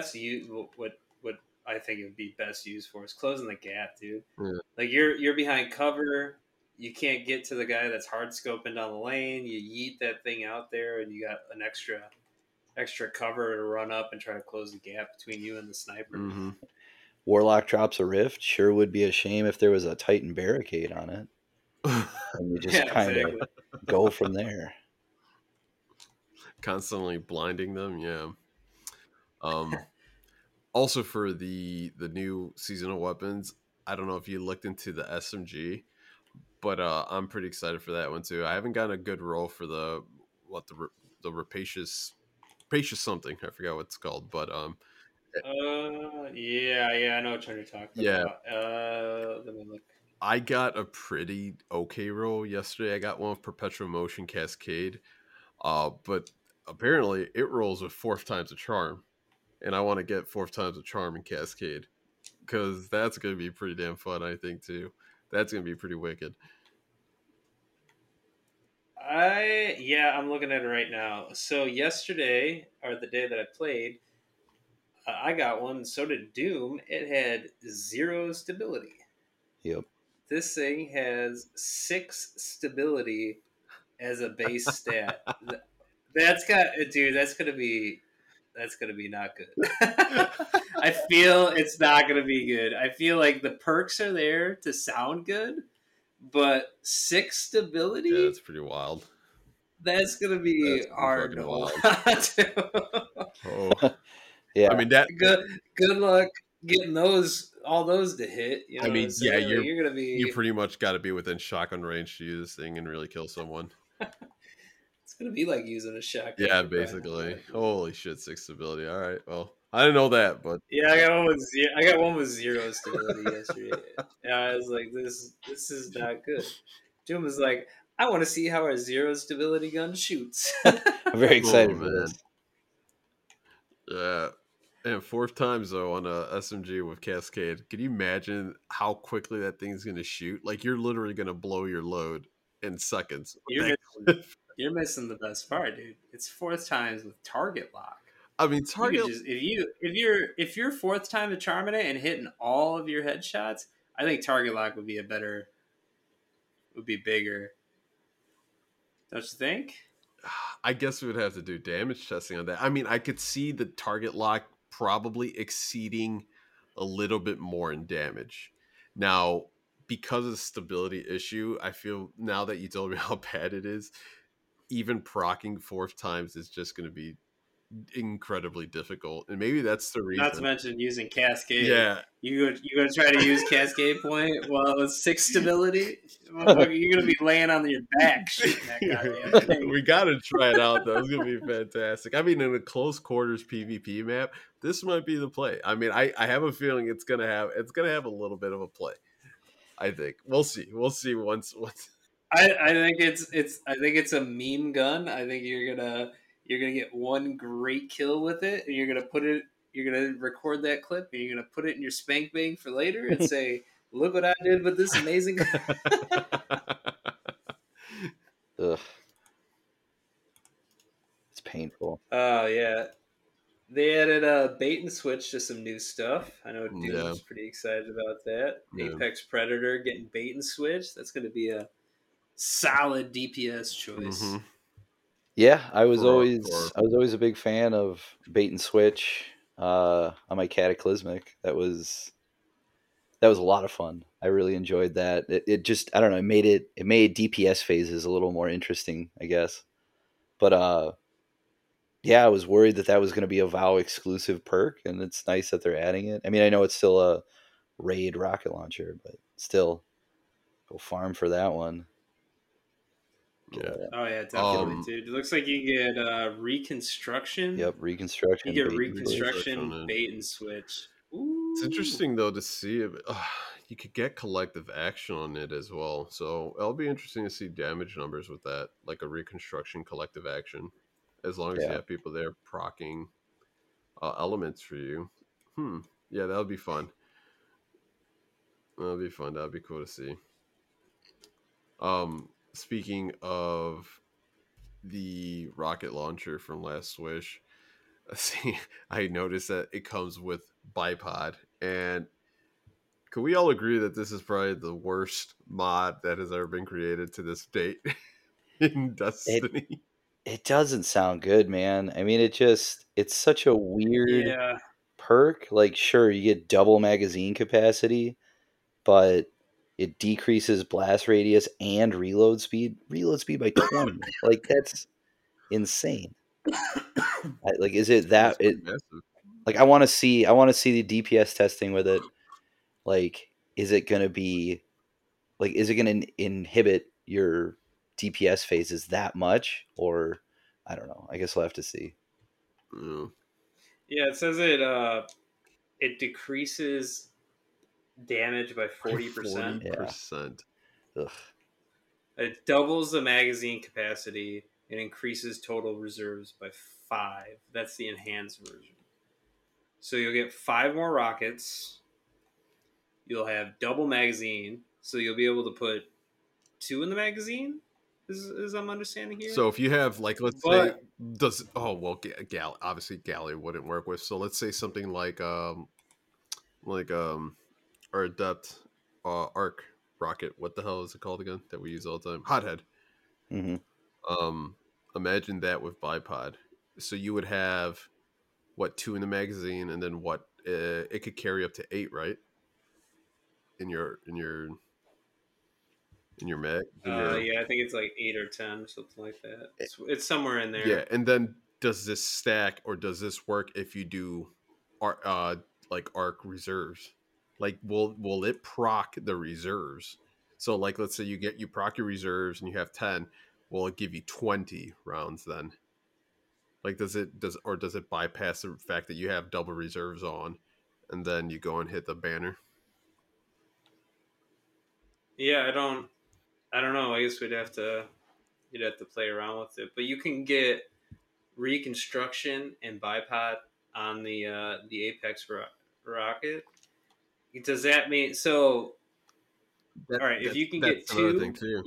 I think it would be best used for is closing the gap, dude. Yeah. Like you're behind cover, you can't get to the guy that's hard scoping down the lane. You yeet that thing out there, and you got an extra cover to run up and try to close the gap between you and the sniper. Mm-hmm. Warlock drops a rift. Sure would be a shame if there was a Titan barricade on it, and you just kind of go from there. Constantly blinding them, also for the new seasonal weapons, I don't know if you looked into the SMG, but I'm pretty excited for that one too. I haven't gotten a good roll for the rapacious something. I forgot what it's called, but I know what you're talking about. Let me look. I got a pretty okay roll yesterday. I got one with Perpetual Motion Cascade, but apparently it rolls with 4 times a charm, and I want to get 4 times a charm in Cascade because that's going to be pretty damn fun, I think, too. That's going to be pretty wicked. I'm looking at it right now. So yesterday, or the day that I played, I got one. So did Doom. It had 0 stability. Yep. This thing has 6 stability as a base stat. That's gonna be not good. I feel it's not gonna be good. I feel like the perks are there to sound good, but 6 stability. Yeah, that's pretty wild. That's gonna be hard to watch. Oh, yeah. I mean that. Good luck getting all those to hit. You know, I mean, yeah, you're gonna be. You pretty much got to be within shotgun range to use this thing and really kill someone. It's gonna be like using a shotgun. Yeah, basically. Right? Holy shit, 6 stability. All right. Well, I didn't know that, but yeah, I got one with zero stability yesterday. And I was like, this is not good. Doom was like, I want to see how our 0 stability gun shoots. I'm very excited for this. Yeah. And 4 times though on a SMG with Cascade. Can you imagine how quickly that thing's gonna shoot? Like you're literally gonna blow your load in seconds. You're missing the best part, dude. It's 4 times with target lock. I mean, target. If you're 4th time to charming it and hitting all of your headshots, I think target lock would be bigger. Don't you think? I guess we would have to do damage testing on that. I mean, I could see the target lock probably exceeding a little bit more in damage. Now, because of the stability issue, I feel now that you told me how bad it is, even proccing 4 times is just going to be incredibly difficult. And maybe that's the reason. Not to mention using Cascade. Yeah. You're going to try to use Cascade Point while it's 6 stability? You're going to be laying on your back shooting that goddamn thing. We got to try it out, though. It's going to be fantastic. I mean, in a close quarters PvP map, this might be the play. I mean, I have a feeling it's going to have a little bit of a play. I think we'll see once. I think it's a meme gun. I think you're gonna get one great kill with it, and you're gonna record that clip, and you're gonna put it in your spank bang for later and say, "Look what I did with this amazing gun." Ugh. painful. Oh, yeah. They added a bait and switch to some new stuff. I know Dude's pretty excited about that. Yeah. Apex Predator getting bait and switch. That's going to be a solid DPS choice. Mm-hmm. Yeah, I was always a big fan of bait and switch on my Cataclysmic. That was a lot of fun. I really enjoyed that. It just, I don't know, it made DPS phases a little more interesting, I guess. But yeah, I was worried that was going to be a WoW exclusive perk, and it's nice that they're adding it. I mean, I know it's still a raid rocket launcher, but still, go farm for that one. Yeah. Oh yeah, definitely, dude. It looks like you can get reconstruction. Yep, reconstruction. You get reconstruction, bait and switch. Ooh. It's interesting though to see if you could get collective action on it as well. So it'll be interesting to see damage numbers with that, like a reconstruction collective action. As long as you have people there proccing elements for you. Yeah, that would be fun. That would be fun. That would be cool to see. Speaking of the rocket launcher from Last Wish, I noticed that it comes with bipod. And can we all agree that this is probably the worst mod that has ever been created to this date in Destiny? It doesn't sound good, man. I mean, it's such a weird perk. Like, sure, you get double magazine capacity, but it decreases blast radius and reload speed. Reload speed by 20. Like, that's insane. Like, is it that? Like, I want to see the DPS testing with it. Like, is it going to be? Like, is it going to inhibit your DPS phases that much, or I don't know. I guess we'll have to see. Yeah, it says it decreases damage by 40%. Yeah. Ugh. It doubles the magazine capacity and increases total reserves by 5. That's the enhanced version. So you'll get 5 more rockets. You'll have double magazine, so you'll be able to put 2 in the magazine. As I'm understanding here. So if you have, like, obviously galley wouldn't work with. So let's say something like our adept arc rocket. What the hell is it called again? That we use all the time. Hothead. Mm-hmm. Imagine that with bipod. So you would have 2 in the magazine, and then it could carry up to 8, right? In your mag? I think it's like 8 or 10 or something like that. It's somewhere in there. Yeah, and then does this stack or does this work if you do arc reserves? Like, will it proc the reserves? So, like, let's say you proc your reserves and you have 10. Will it give you 20 rounds then? Like, does it bypass the fact that you have double reserves on, and then you go and hit the banner? Yeah, I don't know. I guess you'd have to play around with it, but you can get reconstruction and bipod on the Apex rocket. Does that mean so? All right, if you can get 2,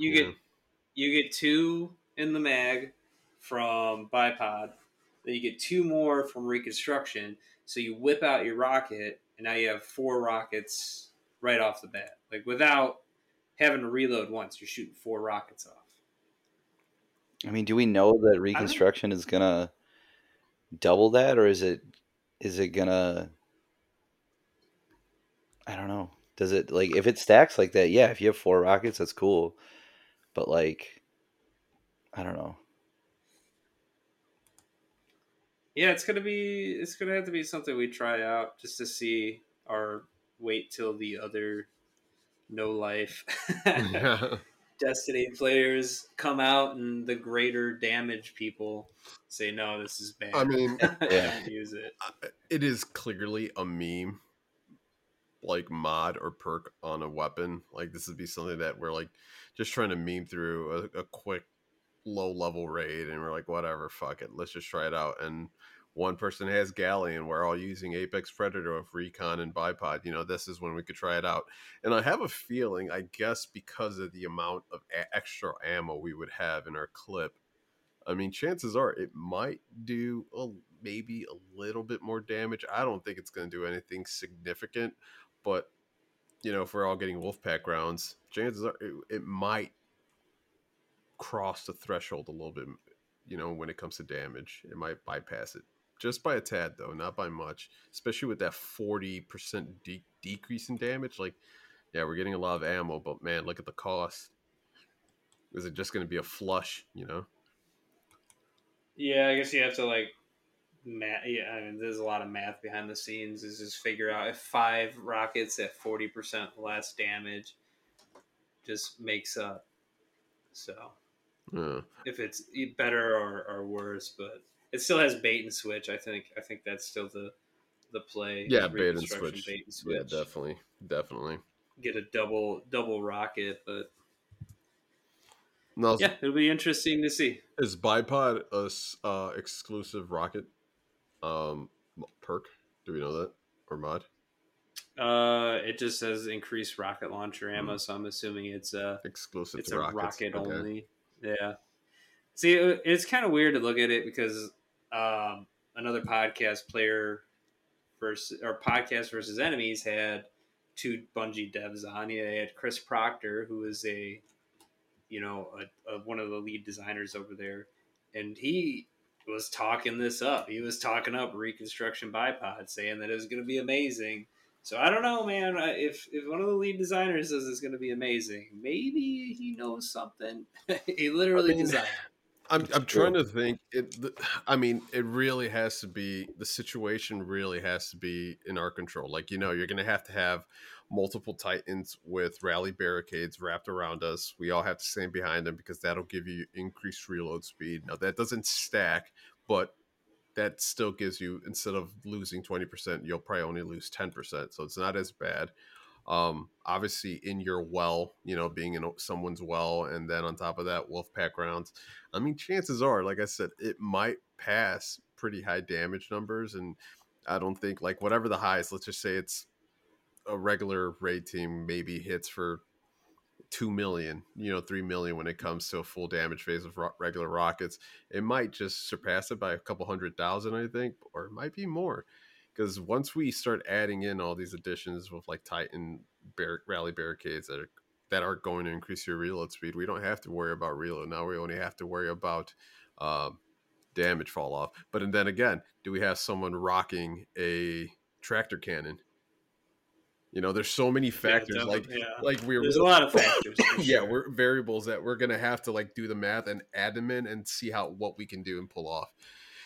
you get 2 in the mag from bipod, then you get 2 more from reconstruction. So you whip out your rocket, and now you have 4 rockets right off the bat, like without having to reload once. You're shooting 4 rockets off. I mean, do we know that reconstruction is gonna double that, or is it gonna? I don't know. Does it, like, if it stacks like that? Yeah, if you have 4 rockets, that's cool. But, like, I don't know. Yeah, it's gonna have to be something we try out just to see, or wait till the other no life Destiny players come out and the greater damage people say, no, this is bad. I mean, use it. It is clearly a meme, like, mod or perk on a weapon. Like, this would be something that we're, like, just trying to meme through a quick low level raid, and we're like, whatever, fuck it, let's just try it out. And one person has Galley, and we're all using Apex Predator with Recon and Bipod. You know, this is when we could try it out. And I have a feeling, I guess, because of the amount of extra ammo we would have in our clip, I mean, chances are it might do maybe a little bit more damage. I don't think it's going to do anything significant, but, you know, if we're all getting Wolfpack rounds, chances are it might cross the threshold a little bit, you know, when it comes to damage. It might bypass it. Just by a tad, though, not by much, especially with that 40% decrease in damage. Like, yeah, we're getting a lot of ammo, but, man, look at the cost. Is it just going to be a flush, you know? Yeah, I guess you have to, like, math. Yeah, I mean, there's a lot of math behind the scenes. Is just figure out if 5 rockets at 40% less damage just makes up. So, if it's better or worse, but... It still has bait and switch. I think that's still the play. Yeah, bait and switch. Yeah, definitely. Get a double rocket, but no, yeah, it'll be interesting to see. Is bipod a exclusive rocket perk? Do we know that or mod? It just says increased rocket launcher ammo, so I'm assuming it's exclusive. It's to a rocket only. Yeah. See, it's kind of weird to look at it because. Another podcast, Podcast versus Enemies, had 2 Bungie devs on. They had Chris Proctor, who is one of the lead designers over there, and he was talking this up. He was talking up Reconstruction Bipod, saying that it was going to be amazing. So I don't know, man. If one of the lead designers says it's going to be amazing, maybe he knows something. He literally designed. I'm trying to think. It really has to be, the situation really has to be in our control. Like, you know, you're going to have multiple Titans with rally barricades wrapped around us. We all have to stand behind them because that'll give you increased reload speed. Now, that doesn't stack, but that still gives you, instead of losing 20%, you'll probably only lose 10%. So it's not as bad. Obviously in your well, you know, being in someone's well, and then on top of that, Wolfpack rounds. I mean, chances are, like I said, it might pass pretty high damage numbers, and I don't think, like, whatever the highs, let's just say it's a regular raid team maybe hits for 2 million, you know, 3 million when it comes to a full damage phase of regular rockets. It might just surpass it by a couple 100,000, I think, or it might be more. Because once we start adding in all these additions with, like, Titan rally barricades that are going to increase your reload speed, we don't have to worry about reload. Now we only have to worry about damage fall off. But and then again, do we have someone rocking a tractor cannon? You know, there's so many factors. Yeah, there's a lot of factors. Yeah, sure. We're variables that we're gonna have to, like, do the math and add them in and see what we can do and pull off.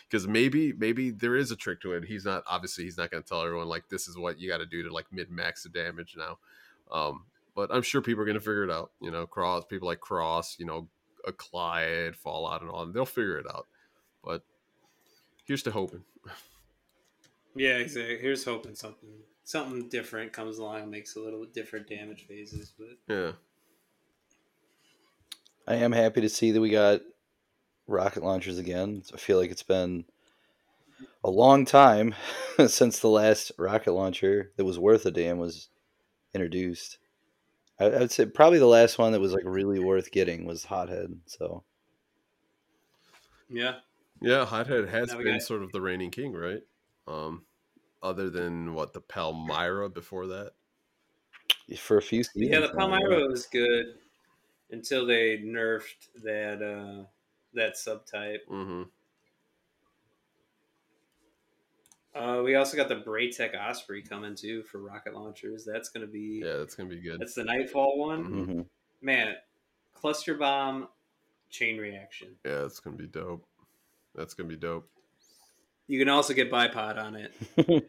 Because maybe there is a trick to it. He's not going to tell everyone, like, this is what you got to do to, like, mid-max the damage now. But I'm sure people are going to figure it out. You know, Cross, you know, a Clyde, Fallout, and all. They'll figure it out. But here's to hoping. Yeah, exactly. Here's hoping something different comes along and makes a little different damage phases. But yeah, I am happy to see that we got rocket launchers again. I feel like it's been a long time since the last rocket launcher that was worth a damn was introduced. I would say probably the last one that was, like, really worth getting was Hothead. So yeah, Hothead has been sort of the reigning king, right? Other than the Palmyra before that, for a few seasons. Yeah, the Palmyra was good until they nerfed that subtype. Mm-hmm. We also got the Braytech Osprey coming too for rocket launchers. That's going to be good. That's the Nightfall one. Mm-hmm. Man, cluster bomb, chain reaction. Yeah, that's going to be dope. You can also get bipod on it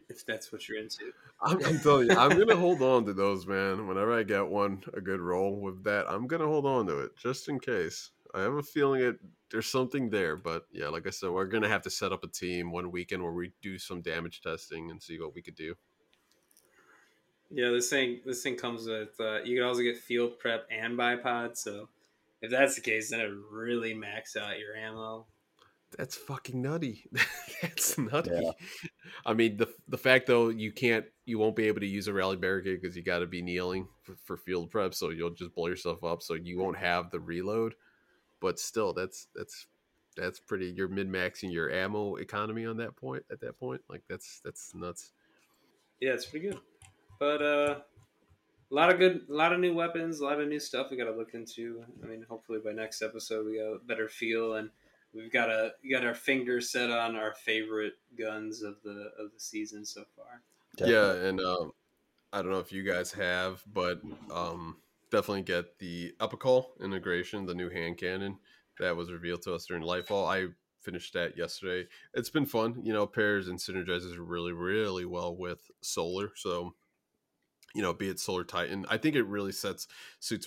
if that's what you're into. I'm telling you, I'm going to hold on to those, man. Whenever I get a good roll with that, I'm going to hold on to it just in case. I have a feeling there's something there, but yeah, like I said, we're going to have to set up a team one weekend where we do some damage testing and see what we could do. Yeah, this thing comes with, you can also get field prep and bipod, so if that's the case, then it really max out your ammo. That's fucking nutty. That's nutty. Yeah. I mean, the fact, though, you won't be able to use a rally barricade because you got to be kneeling for field prep, so you'll just blow yourself up, so you won't have the reload. But still, that's That's pretty. You're min-maxing your ammo economy on that point. At that point, like that's nuts. Yeah, it's pretty good. But a lot of new weapons, a lot of new stuff we got to look into. I mean, hopefully by next episode we got a better feel, and we've got our fingers set on our favorite guns of the season so far. Definitely. Yeah, and I don't know if you guys have, but definitely get the Epicol integration, the new hand cannon that was revealed to us during Lightfall. I finished that yesterday. It's been fun. You know, pairs and synergizes really, really well with Solar. So, you know, be it Solar Titan, I think it really suits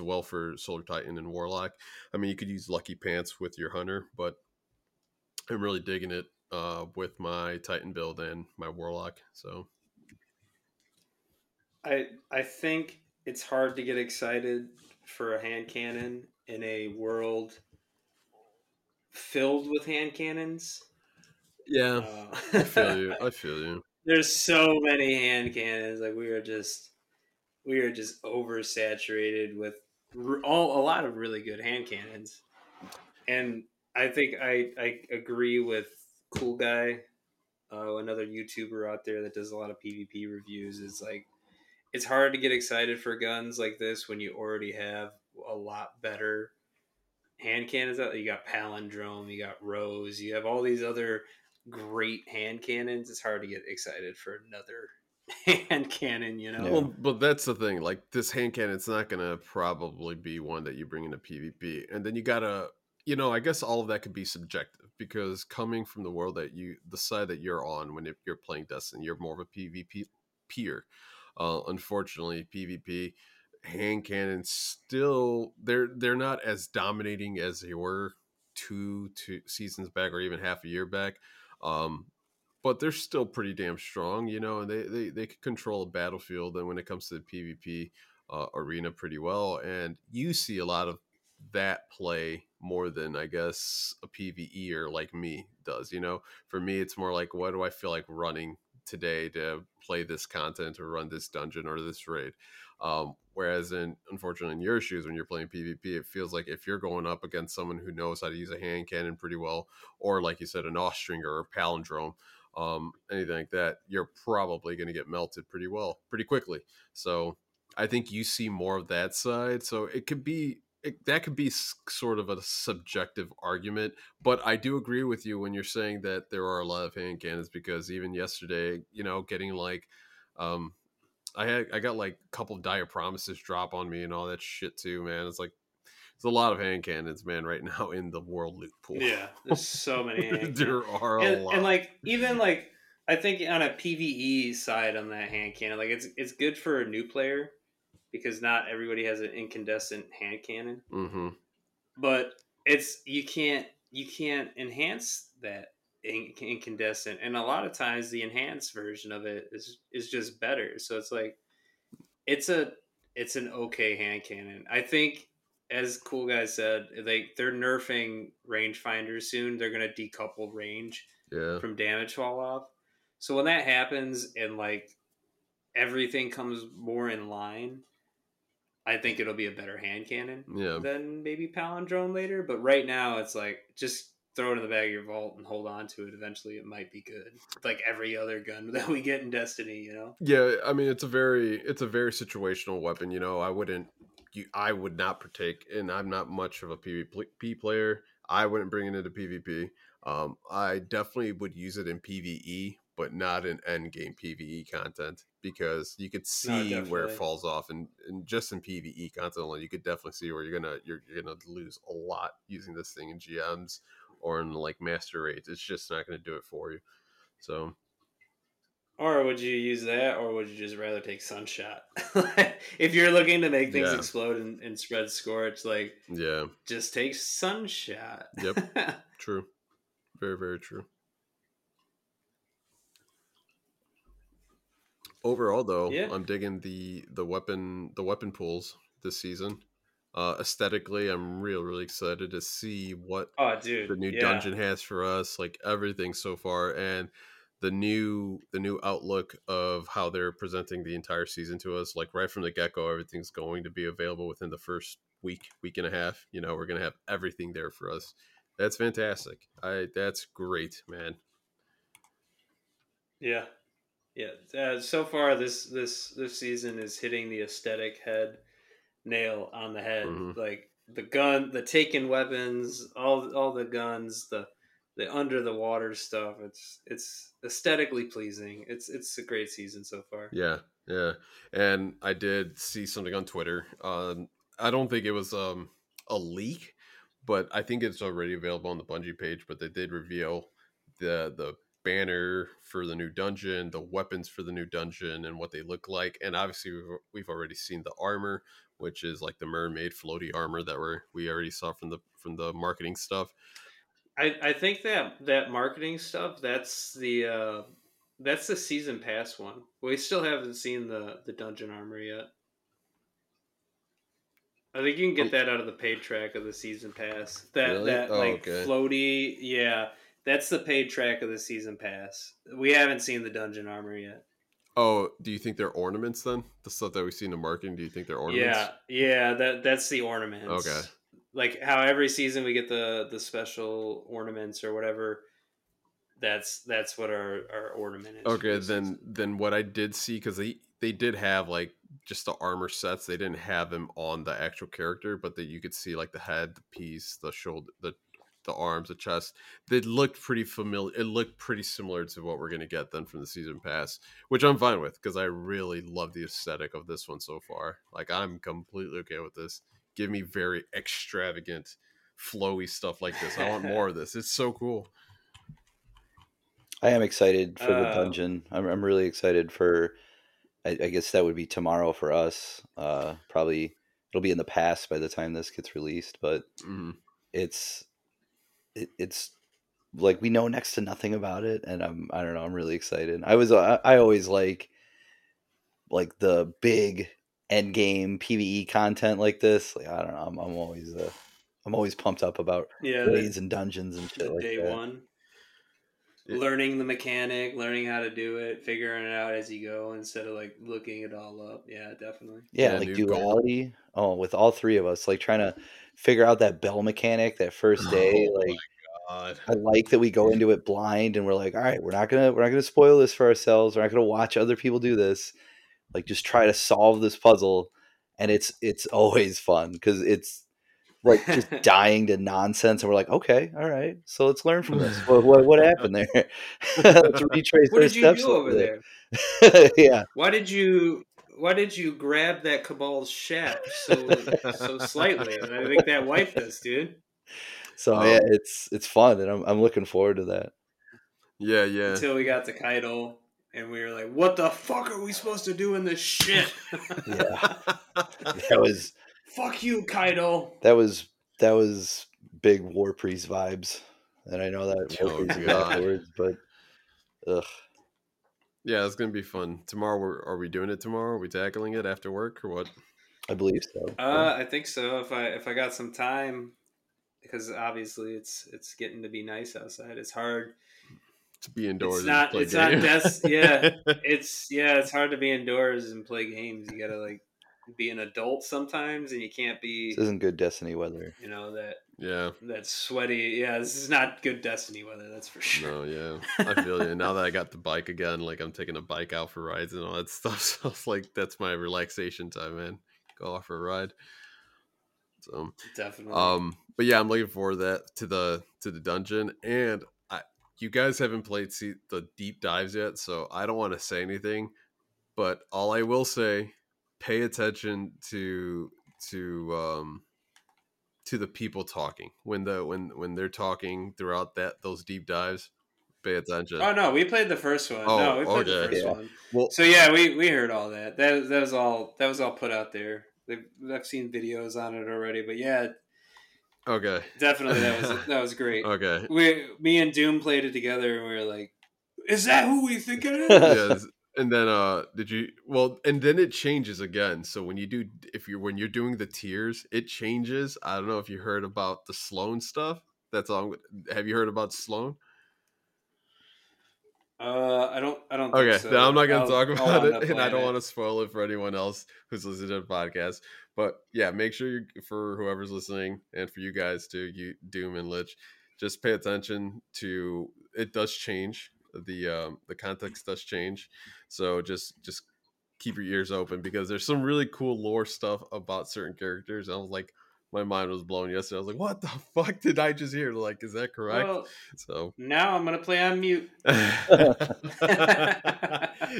well for Solar Titan and Warlock. I mean, you could use Lucky Pants with your Hunter, but I'm really digging it with my Titan build and my Warlock. So, I think it's hard to get excited for a hand cannon in a world filled with hand cannons. Yeah, I feel you. There's so many hand cannons. Like we are just oversaturated with a lot of really good hand cannons. And I think I agree with Cool Guy, another YouTuber out there that does a lot of PvP reviews. It's like, it's hard to get excited for guns like this when you already have a lot better hand cannons out there. You got Palindrome, you got Rose, you have all these other great hand cannons. It's hard to get excited for another hand cannon, you know? Yeah. Well, but that's the thing. Like, this hand cannon's not going to probably be one that you bring into PvP. And then you got to, you know, I guess all of that could be subjective, because coming from the world that the side that you're on when you're playing Destiny, you're more of a PvP peer. Unfortunately, PvP hand cannons still they're not as dominating as they were two seasons back or even half a year back, but they're still pretty damn strong, you know, and they could control a battlefield. And when it comes to the PvP arena pretty well, and you see a lot of that play more than I guess a PvEer like me does. You know, for me it's more like, what do I feel like running today to play this content or run this dungeon or this raid, whereas unfortunately in your shoes when you're playing PvP, it feels like if you're going up against someone who knows how to use a hand cannon pretty well, or like you said, an Ostringer or a Palindrome, anything like that, you're probably going to get melted pretty quickly. So I think you see more of that side, so it could be that could be sort of a subjective argument, but I do agree with you when you're saying that there are a lot of hand cannons, because even yesterday, you know, getting like, I got like a couple of dire promises drop on me and all that shit too, man. It's like, there's a lot of hand cannons, man, right now in the world loot pool. Yeah, there's so many hand cannons. There are a lot. And like, even like, I think on a PvE side on that hand cannon, like it's good for a new player, because not everybody has an incandescent hand cannon. Mm-hmm. But it's you can't enhance that incandescent, and a lot of times the enhanced version of it is just better. So it's like it's an okay hand cannon. I think, as Cool Guy said, like they're nerfing rangefinder soon. They're gonna decouple range from damage fall off. So when that happens and like everything comes more in line, I think it'll be a better hand cannon than maybe Palindrome later. But right now, it's like, just throw it in the bag of your vault and hold on to it. Eventually, it might be good. It's like every other gun that we get in Destiny, you know? Yeah, I mean, it's a very situational weapon, you know? I would not partake, and I'm not much of a PvP player. I wouldn't bring it into PvP. I definitely would use it in PvE, but not in endgame PvE content, because you could see where it falls off, and just in PvE content alone, you could definitely see where you're gonna lose a lot using this thing in GMs or in like master raids. It's just not gonna do it for you. So, or would you use that, or would you just rather take Sunshot? If you're looking to make things explode and spread scorch, like just take Sunshot. Yep, true, very very true. Overall, though, I'm digging the weapon pools this season. Aesthetically, I'm really excited to see what the new dungeon has for us. Like everything so far, and the new outlook of how they're presenting the entire season to us. Like right from the get go, everything's going to be available within the first week and a half. You know, we're going to have everything there for us That's fantastic. That's great, man. Yeah. Yeah. So far this season is hitting the aesthetic head nail on the head. Mm-hmm. Like the gun, the taken weapons, all the guns, the under the water stuff. It's aesthetically pleasing. It's a great season so far. Yeah. Yeah. And I did see something on Twitter. I don't think it was a leak, but I think it's already available on the Bungie page, but they did reveal the banner for the new dungeon, the weapons for the new dungeon, and what they look like. And obviously we've already seen the armor, which is like the mermaid floaty armor that we already saw from the marketing stuff. I think that marketing stuff, that's the season pass one. We still haven't seen the dungeon armor yet. I think you can get that out of the paid track of the season pass. Floaty, yeah. That's the paid track of the season pass. We haven't seen the dungeon armor yet. Oh, do you think they're ornaments then? The stuff that we see in the marketing, do you think they're ornaments? Yeah, that's the ornaments. Okay. Like how every season we get the special ornaments or whatever. That's what our ornament is. Okay, then what I did see, because they did have like just the armor sets. They didn't have them on the actual character, but that you could see like the head, the piece, the shoulder, the arms, the chest. They looked pretty familiar. It looked pretty similar to what we're going to get then from the season pass, which I'm fine with because I really love the aesthetic of this one so far. Like I'm completely okay with this. Give me very extravagant, flowy stuff like this. I want more of this. It's so cool. I am excited for the dungeon. I'm really excited for, I guess that would be tomorrow for us. Probably it'll be in the past by the time this gets released, but it's like we know next to nothing about it, and I don't know, I'm really excited. I always like the big end game PvE content like this. Like I don't know, I'm always pumped up about raids and dungeons and shit like that. Day one, learning the mechanic, learning how to do it, figuring it out as you go instead of like looking it all up. Yeah, definitely. Yeah, like duality. Oh, with all three of us, like trying to figure out that bell mechanic that first day. Like, God. I like that we go into it blind and we're like, all right, we're not gonna spoil this for ourselves. We're not gonna watch other people do this. Like, just try to solve this puzzle, and it's always fun because it's like just dying to nonsense, and we're like, okay, all right, so let's learn from this. What happened there? Let's retrace what their did you steps do over there. Yeah. Why did you grab that Cabal's shaft so slightly? And I think that wiped us, dude. So yeah, it's fun, and I'm looking forward to that. Yeah, yeah. Until we got to Kaido, and we were like, "What the fuck are we supposed to do in this shit?" Yeah, that was fuck you, Kaido. That was big War Priest vibes, and I know that War Priest afterwards, but ugh. Yeah, it's gonna be fun. Tomorrow, are we doing it tomorrow? Are we tackling it after work or what? I believe so. I think so. If I got some time, because obviously it's getting to be nice outside. It's hard to be indoors. It's hard to be indoors and play games. You gotta like be an adult sometimes, and you can't be. This isn't good Destiny weather. You know that. Yeah. That's sweaty. Yeah, this is not good Destiny weather, that's for sure. No, yeah. I feel you. Now that I got the bike again, like I'm taking a bike out for rides and all that stuff. So it's like that's my relaxation time, man. Go off for a ride. So definitely. But yeah, I'm looking forward to that, to the dungeon. And you guys haven't played the deep dives yet, so I don't want to say anything, but all I will say, pay attention to the people talking when they're talking throughout those deep dives. Pay attention. Oh no, we played the first one. Oh, no, we played the first one. Well, so yeah, we heard all that. That was all put out there. I've seen videos on it already, but yeah. Okay. Definitely that was great. Okay. Me and Doom played it together, and we were like, "Is that who we think it is?" Yes. And then then it changes again. So when you're doing the tiers, it changes. I don't know if you heard about the Sloan stuff. That's all. Have you heard about Sloan? I don't think so. Okay, I'm not going to talk about it, and I don't want to spoil it for anyone else who's listening to the podcast. But yeah, make sure for whoever's listening and for you guys too, Doom and Lich, just pay attention to it. Does change, the context does change, so just keep your ears open, because there's some really cool lore stuff about certain characters. I was like, my mind was blown yesterday. I was like, what the fuck did I just hear? Like, is that correct? Well, so now I'm going to play on mute.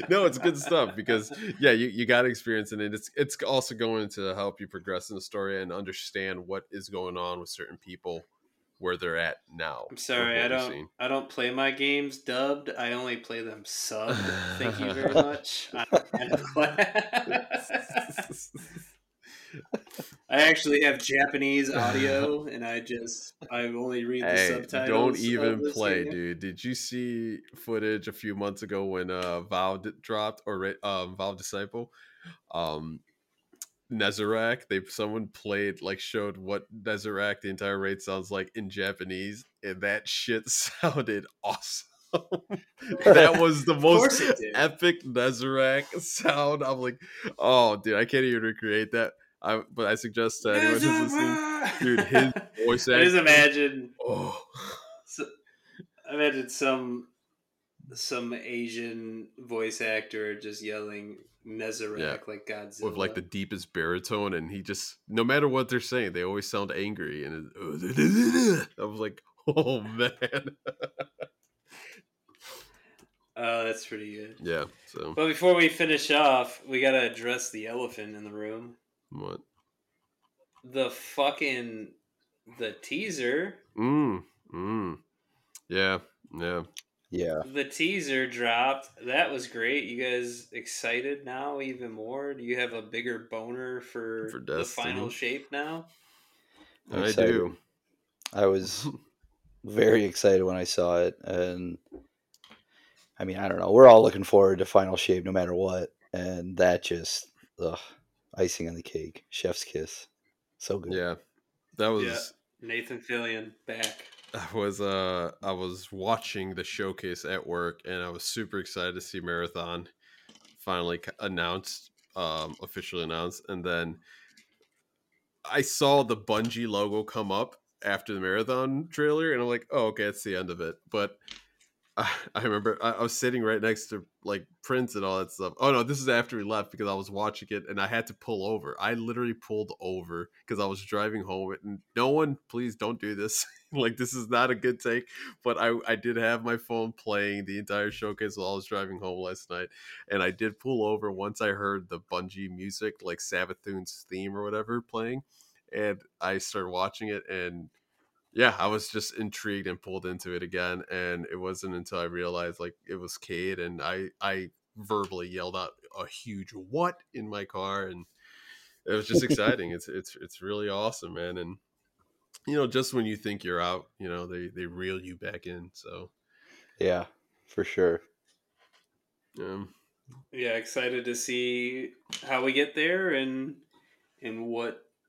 No, it's good stuff, because yeah, you got to experience it. And it's also going to help you progress in the story and understand what is going on with certain people, where they're at now. I'm sorry, I don't play my games dubbed. I only play them subbed. Thank you very much. I actually have Japanese audio, and I only read the subtitles. Don't even play, dude. Did you see footage a few months ago when Valve dropped, or Valve Disciple? Nezarec, someone played, like, showed what Nezarec, the entire raid, sounds like in Japanese, and that shit sounded awesome. That was the most epic Nezarec sound. I'm like, oh dude, I can't even recreate that. But I suggest to anyone who's listening, dude, his voice acting. Just imagine, imagine some Asian voice actor just yelling Nezarec, like Godzilla, with like the deepest baritone, and he just, no matter what they're saying, they always sound angry. And I was like, oh man. That's pretty good. Yeah. So, but before we finish off, we gotta address the elephant in the room. What? The teaser. Yeah. The teaser dropped. That was great. You guys excited now even more? Do you have a bigger boner for the Final Shape now? I do. I was very excited when I saw it. And I mean, I don't know. We're all looking forward to Final Shape no matter what. And that just... ugh. Icing on the cake. Chef's kiss. So good. Yeah. That was... yeah. Nathan Fillion back. I was watching the showcase at work, and I was super excited to see Marathon finally announced, officially announced. And then I saw the Bungie logo come up after the Marathon trailer, and I'm like, oh, okay, that's the end of it. But I remember I was sitting right next to like Prince and all that stuff. Oh no, this is after we left, because I was watching it and I had to pull over. I literally pulled over because I was driving home. And no one, please don't do this. Like, this is not a good take. But I did have my phone playing the entire showcase while I was driving home last night. And I did pull over once I heard the Bungie music, like Sabathoon's theme or whatever, playing. And I started watching it, and yeah, I was just intrigued and pulled into it again, and it wasn't until I realized like it was Cade, and I verbally yelled out a huge "what" in my car, and it was just exciting. It's really awesome, man. And you know, just when you think you're out, you know, they reel you back in. So yeah, for sure. Yeah, excited to see how we get there and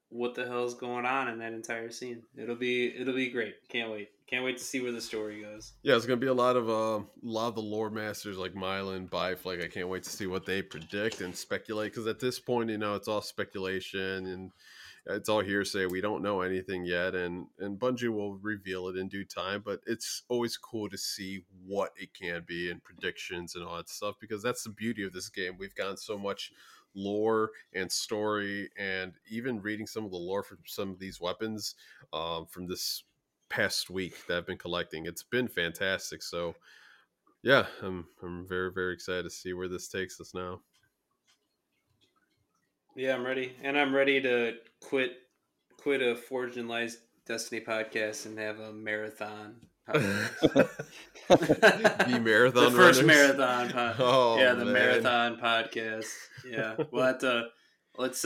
what the hell's going on in that entire scene. It'll be great. Can't wait to see where the story goes. Yeah, it's gonna be a lot of the lore masters like Myla and Bife. Like, I can't wait to see what they predict and speculate, because at this point, you know, it's all speculation and it's all hearsay. We don't know anything yet, and Bungie will reveal it in due time, but it's always cool to see what it can be and predictions and all that stuff, because that's the beauty of this game. We've gotten so much lore and story, and even reading some of the lore from some of these weapons from this past week that I've been collecting. It's been fantastic. So yeah, I'm very, very excited to see where this takes us now. Yeah, I'm ready. And I'm ready to quit a Forged in Light Destiny podcast and have a marathon podcast. The marathon, the first runners? Marathon podcast. Oh, yeah, the man. Marathon podcast. Yeah, we'll have to, let's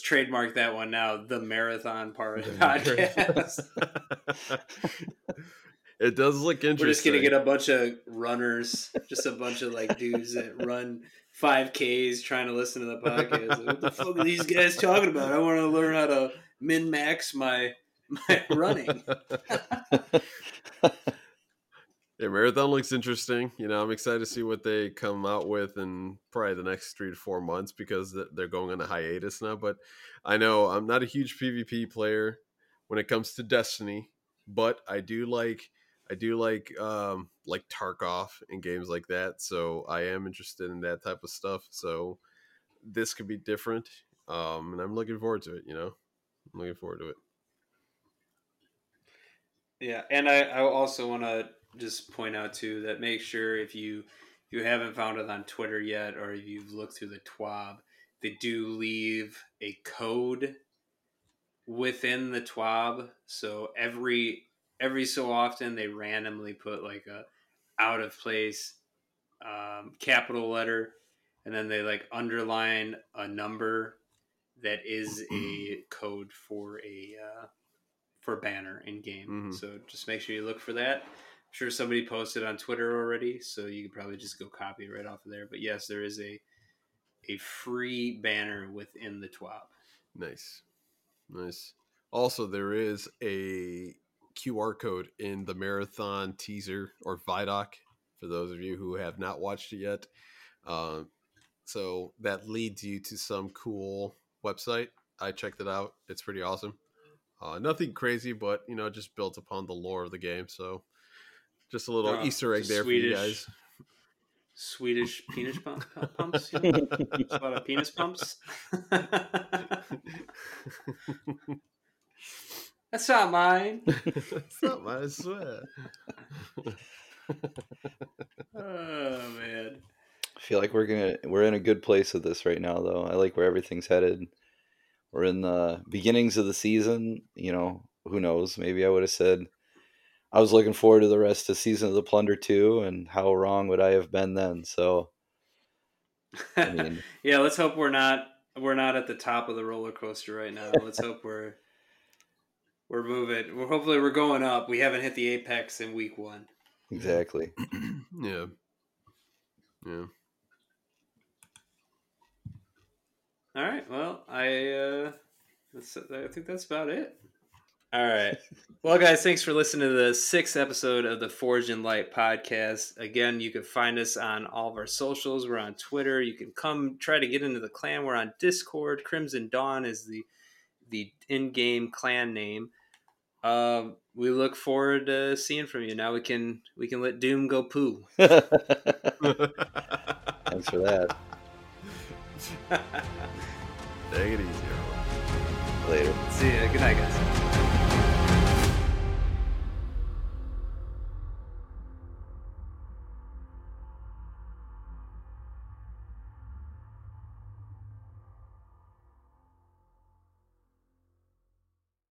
trademark that one now. The marathon podcast. It does look interesting. We're just gonna get a bunch of runners, just a bunch of like dudes that run 5Ks trying to listen to the podcast. Like, what the fuck are these guys talking about? I want to learn how to min-max my running. Yeah, Marathon looks interesting. You know, I'm excited to see what they come out with in probably the next 3 to 4 months, because they're going on a hiatus now. But I know I'm not a huge PvP player when it comes to Destiny. But I do like Tarkov and games like that. So I am interested in that type of stuff. So this could be different. And I'm looking forward to it, you know, I'm looking forward to it. Yeah. And I also want to just point out too, that make sure if you haven't found it on Twitter yet, or if you've looked through the TWAB, they do leave a code within the TWAB. So every so often they randomly put like a out of place capital letter, and then they like underline a number that is a code for a banner in game. Mm-hmm. So just make sure you look for that. I'm sure somebody posted on Twitter already, so you could probably just go copy right off of there. But yes, there is a free banner within the TWAB. Nice. Also, there is a QR code in the Marathon teaser or Vidoc for those of you who have not watched it yet. So that leads you to some cool website. I checked it out. It's pretty awesome. Nothing crazy, but you know, just built upon the lore of the game. So just a little Easter egg there Swedish, for you guys. Swedish penis pumps. You know? It's a lot of penis pumps. That's not mine. That's not mine, I swear. Oh man. I feel like we're in a good place with this right now though. I like where everything's headed. We're in the beginnings of the season, you know, who knows? Maybe I would have said I was looking forward to the rest of Season of the Plunder 2, and how wrong would I have been then? So I mean, yeah, let's hope we're not at the top of the roller coaster right now. Let's hope we're moving. Well, hopefully we're going up. We haven't hit the apex in week one. Exactly. Yeah. All right. Well, I think that's about it. All right. Well, guys, thanks for listening to the 6th episode of the Forged in Light podcast. Again, you can find us on all of our socials. We're on Twitter. You can come try to get into the clan. We're on Discord. Crimson Dawn is the in-game clan name. We look forward to seeing from you. Now we can let Doom go poo. Thanks for that. Take it easy. Later. See ya. Good night, guys.